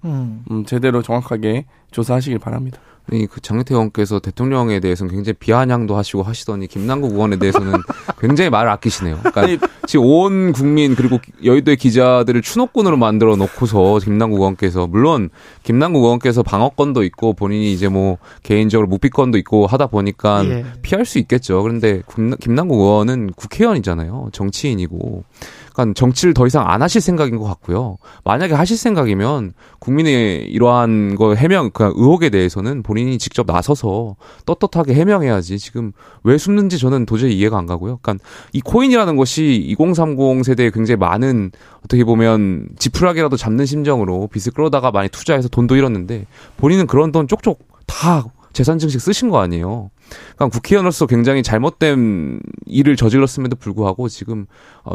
제대로 정확하게 조사하시길 바랍니다. 네, 그 장경태 의원께서 대통령에 대해서는 굉장히 비아냥도 하시고 하시더니 김남국 의원에 대해서는 굉장히 말을 아끼시네요. 그러니까 아니, 지금 온 국민 그리고 여의도의 기자들을 추노꾼으로 만들어 놓고서 김남국 의원께서 물론 김남국 의원께서 방어권도 있고 본인이 이제 뭐 개인적으로 묵비권도 있고 하다 보니까 예. 피할 수 있겠죠. 그런데 김남국 의원은 국회의원이잖아요. 정치인이고. 그러니까 정치를 더 이상 안 하실 생각인 것 같고요. 만약에 하실 생각이면 국민의 이러한 거 해명, 그러니까 의혹에 대해서는 본인이 직접 나서서 떳떳하게 해명해야지 지금 왜 숨는지 저는 도저히 이해가 안 가고요. 그러니까 이 코인이라는 것이 2030 세대에 굉장히 많은 어떻게 보면 지푸라기라도 잡는 심정으로 빚을 끌어다가 많이 투자해서 돈도 잃었는데 본인은 그런 돈 쪽쪽 다 재산 증식 쓰신 거 아니에요. 그러니까 국회의원으로서 굉장히 잘못된 일을 저질렀음에도 불구하고 지금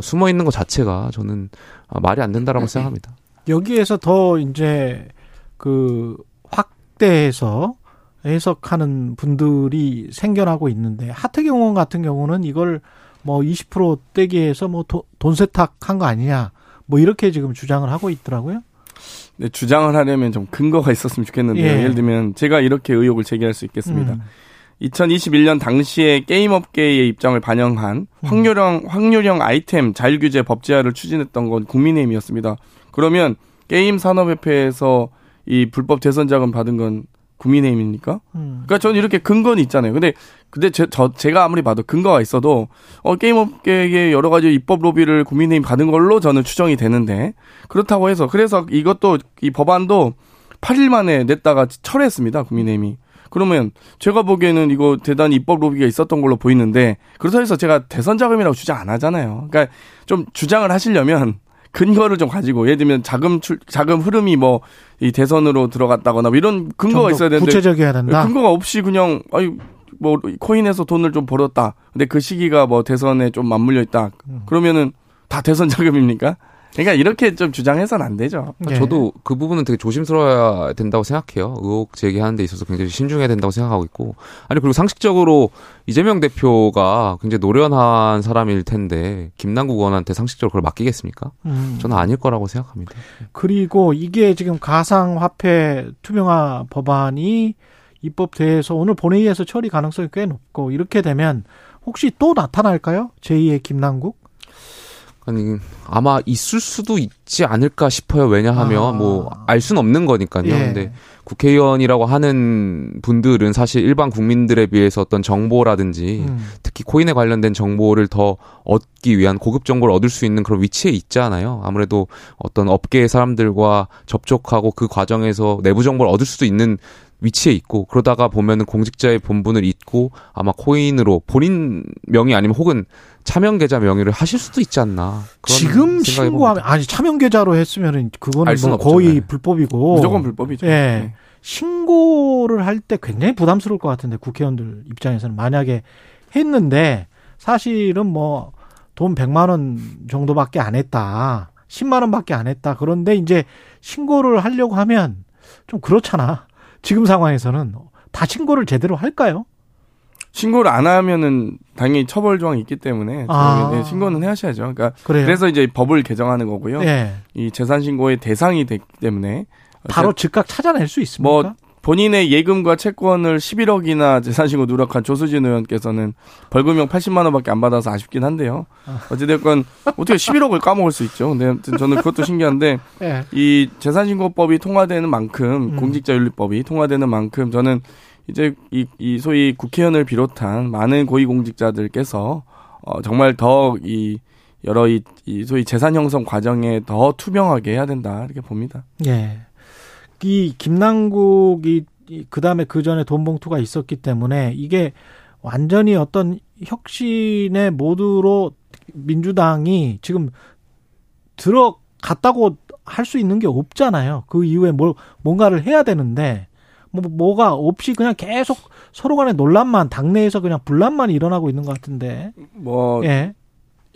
숨어 있는 것 자체가 저는 말이 안 된다라고 생각합니다. 여기에서 더 이제 그 확 확대해서 해석하는 분들이 생겨나고 있는데, 하태경 의원 같은 경우는 이걸 뭐 20% 떼기해서 뭐 돈 세탁한 거 아니냐, 뭐 이렇게 지금 주장을 하고 있더라고요. 네, 주장을 하려면 좀 근거가 있었으면 좋겠는데요. 예. 예를 들면 제가 이렇게 의혹을 제기할 수 있겠습니다. 2021년 당시에 게임업계의 입장을 반영한 확률형 아이템 자율규제 법제화를 추진했던 건 국민의힘이었습니다. 그러면 게임산업협회에서 이 불법 대선 자금 받은 건 국민의힘입니까? 그러니까 저는 이렇게 근거는 있잖아요. 근데 제가 아무리 봐도 근거가 있어도 게임업계의 여러 가지 입법 로비를 국민의힘 받은 걸로 저는 추정이 되는데, 그렇다고 해서 그래서 이것도 이 법안도 8일 만에 냈다가 철회했습니다, 국민의힘이. 그러면 제가 보기에는 이거 대단히 입법 로비가 있었던 걸로 보이는데, 그렇다고 해서 제가 대선 자금이라고 주장 안 하잖아요. 그러니까 좀 주장을 하시려면 근거를 좀 가지고, 예를 들면 자금 흐름이 뭐 이 대선으로 들어갔다거나 이런 근거가 있어야 되는데 구체적이어야 된다. 근거가 없이 그냥 아니 뭐 코인에서 돈을 좀 벌었다. 근데 그 시기가 뭐 대선에 좀 맞물려 있다. 그러면은 다 대선 자금입니까? 그러니까 이렇게 좀 주장해서는 안 되죠. 예. 저도 그 부분은 되게 조심스러워야 된다고 생각해요. 의혹 제기하는 데 있어서 굉장히 신중해야 된다고 생각하고 있고. 아니, 그리고 상식적으로 이재명 대표가 굉장히 노련한 사람일 텐데 김남국 의원한테 상식적으로 그걸 맡기겠습니까? 저는 아닐 거라고 생각합니다. 그리고 이게 지금 가상화폐 투명화 법안이 입법돼서 오늘 본회의에서 처리 가능성이 꽤 높고, 이렇게 되면 혹시 또 나타날까요? 제2의 김남국? 아니, 아마 있을 수도 있지 않을까 싶어요. 왜냐하면 뭐 알 수는 없는 거니까요. 예. 근데 국회의원이라고 하는 분들은 사실 일반 국민들에 비해서 어떤 정보라든지 특히 코인에 관련된 정보를 더 얻기 위한 고급 정보를 얻을 수 있는 그런 위치에 있잖아요. 아무래도 어떤 업계의 사람들과 접촉하고 그 과정에서 내부 정보를 얻을 수도 있는 위치에 있고, 그러다가 보면은 공직자의 본분을 잊고 아마 코인으로 본인 명의 아니면 혹은 차명 계좌 명의를 하실 수도 있지 않나. 지금 신고하면, 아니 차명 계좌로 했으면은 그거는 뭐 거의 없잖아요. 불법이고 무조건 불법이죠. 예. 네. 신고를 할 때 굉장히 부담스러울 것 같은데, 국회의원들 입장에서는 만약에 했는데 사실은 뭐 돈 100만 원 정도밖에 안 했다, 10만 원밖에 안 했다, 그런데 이제 신고를 하려고 하면 좀 그렇잖아. 지금 상황에서는 다 신고를 제대로 할까요? 신고를 안 하면은 당연히 처벌 조항이 있기 때문에 신고는 하셔야죠. 그러니까 그래서 이제 법을 개정하는 거고요. 예. 이 재산 신고의 대상이 됐기 때문에 바로 즉각 찾아낼 수 있습니까? 뭐 본인의 예금과 채권을 11억이나 재산 신고 누락한 조수진 의원께서는 벌금형 80만 원밖에 안 받아서 아쉽긴 한데요. 어찌됐건 어떻게 11억을 까먹을 수 있죠. 근데 저는 그것도 신기한데 네. 이 재산 신고법이 통과되는 만큼 공직자윤리법이 통과되는 만큼 저는 이제 이 소위 국회의원을 비롯한 많은 고위공직자들께서 정말 더 이 여러 이 소위 재산 형성 과정에 더 투명하게 해야 된다, 이렇게 봅니다. 예. 네. 이 김남국이 그다음에 그전에 돈봉투가 있었기 때문에 이게 완전히 어떤 혁신의 모드로 민주당이 지금 들어갔다고 할 수 있는 게 없잖아요. 그 이후에 뭔가를 해야 되는데 뭐가 없이 그냥 계속 서로 간의 논란만, 당내에서 그냥 분란만 일어나고 있는 것 같은데. 뭐 예.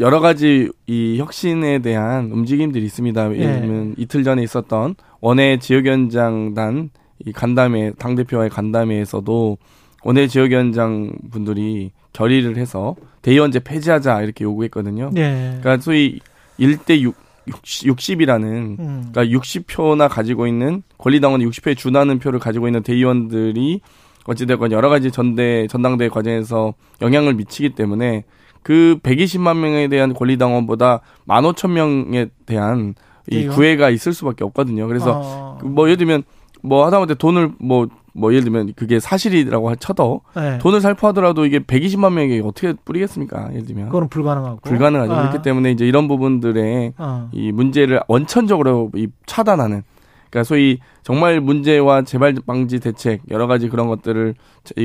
여러 가지 이 혁신에 대한 움직임들이 있습니다. 예를 들면 이틀 전에 있었던 원외 지역위원장단 이 간담회, 당대표와의 간담회에서도 원외 지역위원장 분들이 결의를 해서 대의원제 폐지하자 이렇게 요구했거든요. 예. 그러니까 소위 1대 60이라는 그러니까 60표나 가지고 있는 권리당원의 60표에 준하는 표를 가지고 있는 대의원들이 어찌됐건 여러 가지 전당대회 과정에서 영향을 미치기 때문에 그 120만 명에 대한 권리당원보다 15,000명에 대한 이 구애가 있을 수밖에 없거든요. 그래서 뭐 예를 들면 뭐 하다못해 돈을 뭐 예를 들면 그게 사실이라고 쳐도 네. 돈을 살포하더라도 이게 120만 명에게 어떻게 뿌리겠습니까? 예를 들면 그건 불가능하고 불가능하죠. 그렇기 때문에 이제 이런 부분들의 이 문제를 원천적으로 이 차단하는, 그러니까 소위 정말 문제와 재발 방지 대책 여러 가지 그런 것들을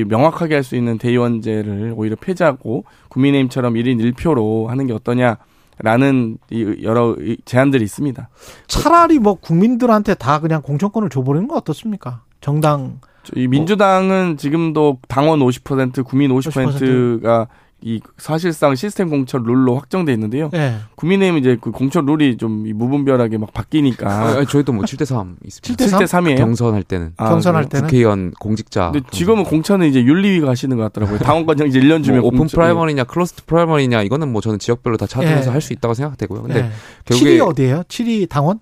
명확하게 할 수 있는 대의원제를 오히려 폐지하고 국민의힘처럼 1인 1표로 하는 게 어떠냐라는 여러 제안들이 있습니다. 차라리 뭐 국민들한테 다 그냥 공천권을 줘버리는 건 어떻습니까? 정당. 이 민주당은 지금도 당원 50%, 국민 50%가 이 사실상 시스템 공천 룰로 확정돼 있는데요. 네. 국민의힘 이제 그 공천 룰이 좀 무분별하게 막 바뀌니까. 아, 저희도 뭐 7대3 있습니다. 7대3이에요? 경선할 때는. 아, 경선할 때는. 국회의원 공직자. 근데 지금은 공천은 이제 윤리위가 하시는 것 같더라고요. 당원권장 이제 1년 주면 뭐 오픈 프라이머리냐 클러스트 프라이머리냐 이거는 뭐 저는 지역별로 다 찾으면서 네. 할 수 있다고 생각되고요. 근데 네. 결국에 7위 어디예요? 7위 당원?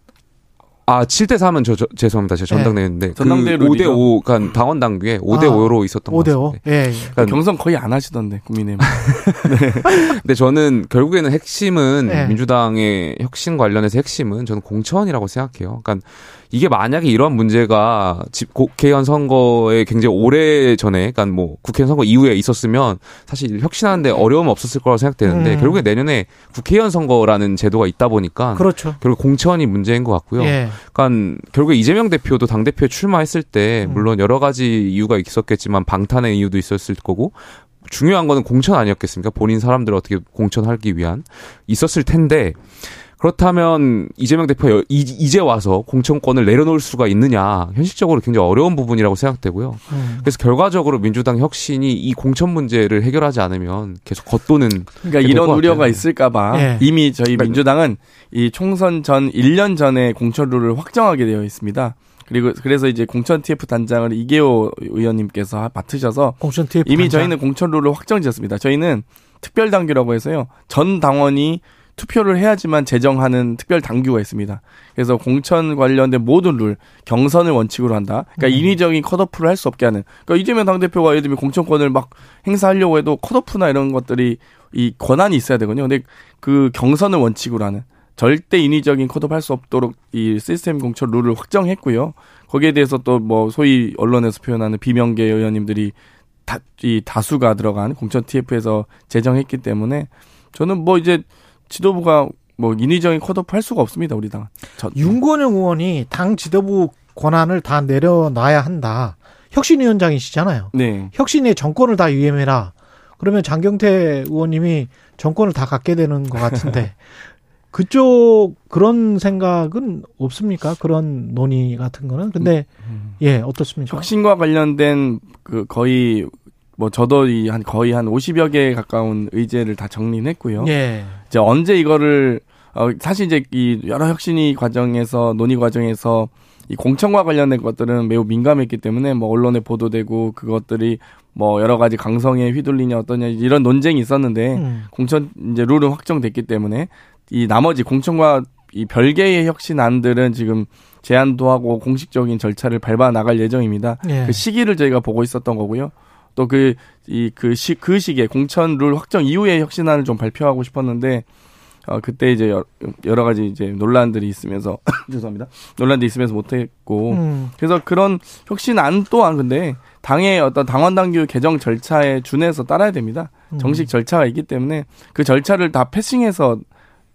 아, 7대3은 저 죄송합니다. 제가 전당대회인데. 네. 전당대회 그 5대5, 그러니까 당원당규에 5대5로 있었던 것 같아요. 5대5? 예. 그러니까 경선 거의 안 하시던데, 국민의힘. 네. 근데 저는 결국에는 핵심은, 네. 민주당의 혁신 관련해서 핵심은 저는 공천이라고 생각해요. 그러니까 이게 만약에 이런 문제가 국회의원 선거에 굉장히 오래 전에, 그러니까 뭐 국회의원 선거 이후에 있었으면 사실 혁신하는데 어려움 없었을 거라고 생각되는데, 결국에 내년에 국회의원 선거라는 제도가 있다 보니까. 그렇죠. 결국 공천이 문제인 것 같고요. 예. 그러니까 결국에 이재명 대표도 당대표에 출마했을 때, 물론 여러 가지 이유가 있었겠지만 방탄의 이유도 있었을 거고, 중요한 거는 공천 아니었겠습니까? 본인 사람들을 어떻게 공천하기 위한, 있었을 텐데, 그렇다면 이재명 대표가 이제 와서 공천권을 내려놓을 수가 있느냐, 현실적으로 굉장히 어려운 부분이라고 생각되고요. 그래서 결과적으로 민주당 혁신이 이 공천 문제를 해결하지 않으면 계속 겉도는, 그러니까 이런 우려가 있을까 봐, 네. 이미 저희 민주당은 이 총선 전 1년 전에 공천 룰을 확정하게 되어 있습니다. 그리고 그래서 이제 공천 TF 단장을 이계호 의원님께서 맡으셔서 공천 TF 이미 단장. 저희는 공천 룰을 확정지었습니다. 저희는 특별 당규라고 해서요. 전 당원이 투표를 해야지만 제정하는 특별 당규가 있습니다. 그래서 공천 관련된 모든 룰, 경선을 원칙으로 한다. 그러니까 인위적인 컷오프를 할 수 없게 하는. 그러니까 이재명 당대표가 예를 들면 공천권을 막 행사하려고 해도 컷오프나 이런 것들이 이 권한이 있어야 되거든요. 근데 그 경선을 원칙으로 하는 절대 인위적인 컷오프 할 수 없도록 이 시스템 공천 룰을 확정했고요. 거기에 대해서 또 뭐 소위 언론에서 표현하는 비명계 의원님들이 이 다수가 들어간 공천 TF에서 제정했기 때문에 저는 뭐 이제 지도부가 뭐 인위적인 컷오프 할 수가 없습니다. 우리 당. 윤건영 의원이 당 지도부 권한을 다 내려놔야 한다. 혁신위원장이시잖아요. 네. 혁신의 정권을 다 유예해라. 그러면 장경태 의원님이 정권을 다 갖게 되는 것 같은데 그런 생각은 없습니까? 그런 논의 같은 거는. 근데 예, 어떻습니까? 혁신과 관련된 그 거의 뭐 저도 거의 한 50여 개에 가까운 의제를 다 정리했고요. 예. 이제 언제 이거를 사실 이제 이 여러 혁신이 과정에서 논의 과정에서 이 공천과 관련된 것들은 매우 민감했기 때문에 뭐 언론에 보도되고 그것들이 뭐 여러 가지 강성에 휘둘리냐 어떠냐 이런 논쟁이 있었는데 공천 이제 룰은 확정됐기 때문에 이 나머지 공천과 이 별개의 혁신안들은 지금 제안도 하고 공식적인 절차를 밟아 나갈 예정입니다. 예. 그 시기를 저희가 보고 있었던 거고요. 또 그 시기에 공천 룰 확정 이후에 혁신안을 좀 발표하고 싶었는데 그때 이제 여러 가지 이제 논란들이 있으면서 죄송합니다. 논란들이 있으면서 못했고 그래서 그런 혁신안 또한 근데 당의 어떤 당원당규 개정 절차에 준해서 따라야 됩니다. 정식 절차가 있기 때문에 그 절차를 다 패싱해서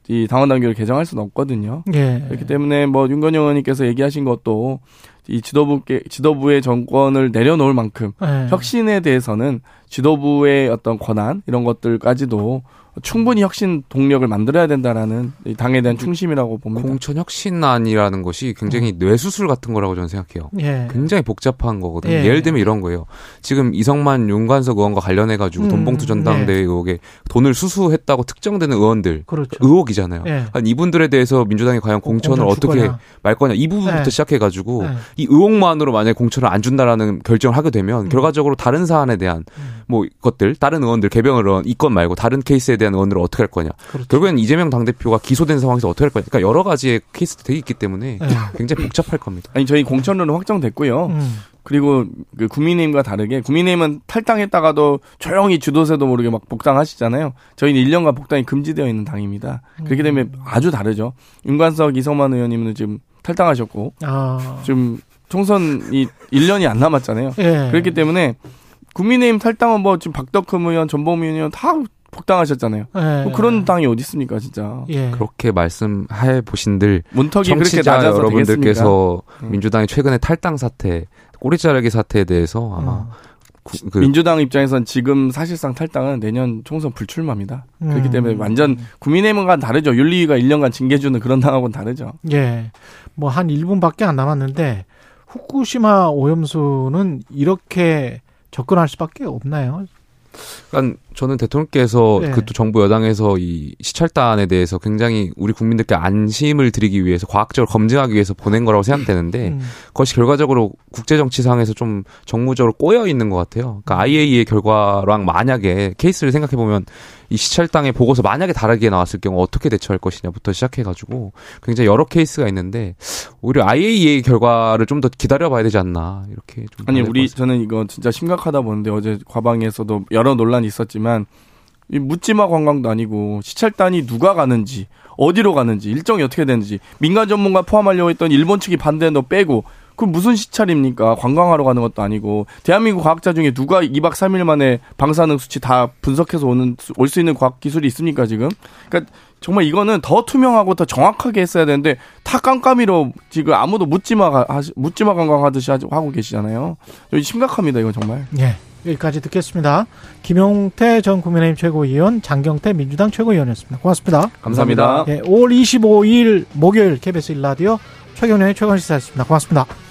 이 당원당규를 개정할 수는 없거든요. 예. 그렇기 때문에 뭐 윤건영 의원님께서 얘기하신 것도 이 지도부의 정권을 내려놓을 만큼 혁신에 대해서는 지도부의 어떤 권한 이런 것들까지도 충분히 혁신 동력을 만들어야 된다라는 이 당에 대한 충심이라고 봅니다. 공천 혁신안이라는 것이 굉장히 뇌수술 같은 거라고 저는 생각해요. 예. 굉장히 복잡한 거거든요. 예. 예를 들면 이런 거예요. 지금 이성만, 윤관석 의원과 관련해가지고 돈봉투 전당대회 의혹에 돈을 수수했다고 특정되는 의원들. 그렇죠. 의혹이잖아요. 예. 이분들에 대해서 민주당이 과연 공천을 어떻게 말 거냐. 이 부분부터 시작해가지고 이 의혹만으로 만약에 공천을 안 준다라는 결정을 하게 되면 결과적으로 다른 사안에 대한 뭐 것들, 다른 의원들, 개별 의원, 이 건 말고 다른 케이스에 대한 의원들을 어떻게 할 거냐. 그렇죠. 결국엔 이재명 당대표가 기소된 상황에서 어떻게 할 거냐. 그러니까 여러 가지의 케이스도 되게 있기 때문에 굉장히 복잡할 겁니다. 아니 저희 공천론은 확정됐고요. 그리고 그 국민의힘과 다르게 국민의힘은 탈당했다가도 조용히 주도세도 모르게 막 복당하시잖아요. 저희는 1년간 복당이 금지되어 있는 당입니다. 그렇게 되면 아주 다르죠. 윤관석, 이성만 의원님은 지금 탈당하셨고 지금 총선이 1년이 안 남았잖아요. 예. 그렇기 때문에 국민의힘 탈당은 뭐 지금 박덕흠 의원, 전범위 의원 다 복당하셨잖아요. 예. 뭐 그런 당이 어디 있습니까, 진짜. 예. 그렇게 말씀해 보신들 청취자 여러분들께서 민주당이 최근에 탈당 사태, 꼬리 자르기 사태에 대해서 아마 민주당 입장에선 지금 사실상 탈당은 내년 총선 불출마입니다. 그렇기 때문에 완전 국민의힘과는 다르죠. 윤리위가 1년간 징계주는 그런 당하고는 다르죠. 예. 뭐 한 1분밖에 안 남았는데 후쿠시마 오염수는 이렇게 접근할 수밖에 없나요? 그러니까 저는 대통령께서 네. 그 또 정부 여당에서 이 시찰단에 대해서 굉장히 우리 국민들께 안심을 드리기 위해서 과학적으로 검증하기 위해서 보낸 거라고 생각되는데 그것이 결과적으로 국제정치상에서 좀 정무적으로 꼬여 있는 것 같아요. 그러니까 IAEA의 결과랑 만약에 케이스를 생각해 보면 이 시찰단의 보고서 만약에 다르게 나왔을 경우 어떻게 대처할 것이냐부터 시작해가지고 굉장히 여러 케이스가 있는데 오히려 IAEA 결과를 좀 더 기다려봐야 되지 않나 이렇게 좀 아니 우리 저는 이거 진짜 심각하다 보는데 어제 과방위에서도 여러 논란이 있었지만 이 묻지마 관광도 아니고 시찰단이 누가 가는지 어디로 가는지 일정이 어떻게 되는지 민간 전문가 포함하려고 했던 일본 측이 반대한 거 빼고 그 무슨 시찰입니까? 관광하러 가는 것도 아니고 대한민국 과학자 중에 누가 2박 3일 만에 방사능 수치 다 분석해서 올 수 있는 과학기술이 있습니까 지금? 그러니까 정말 이거는 더 투명하고 더 정확하게 했어야 되는데 다 깜깜이로 지금 아무도 묻지마 관광하듯이 하고 계시잖아요. 심각합니다 이건 정말. 네. 여기까지 듣겠습니다. 김용태 전 국민의힘 최고위원, 장경태 민주당 최고위원이었습니다. 고맙습니다. 감사합니다. 네, 5월 25일 목요일 KBS 1라디오 최경영의 최강시사였습니다. 고맙습니다.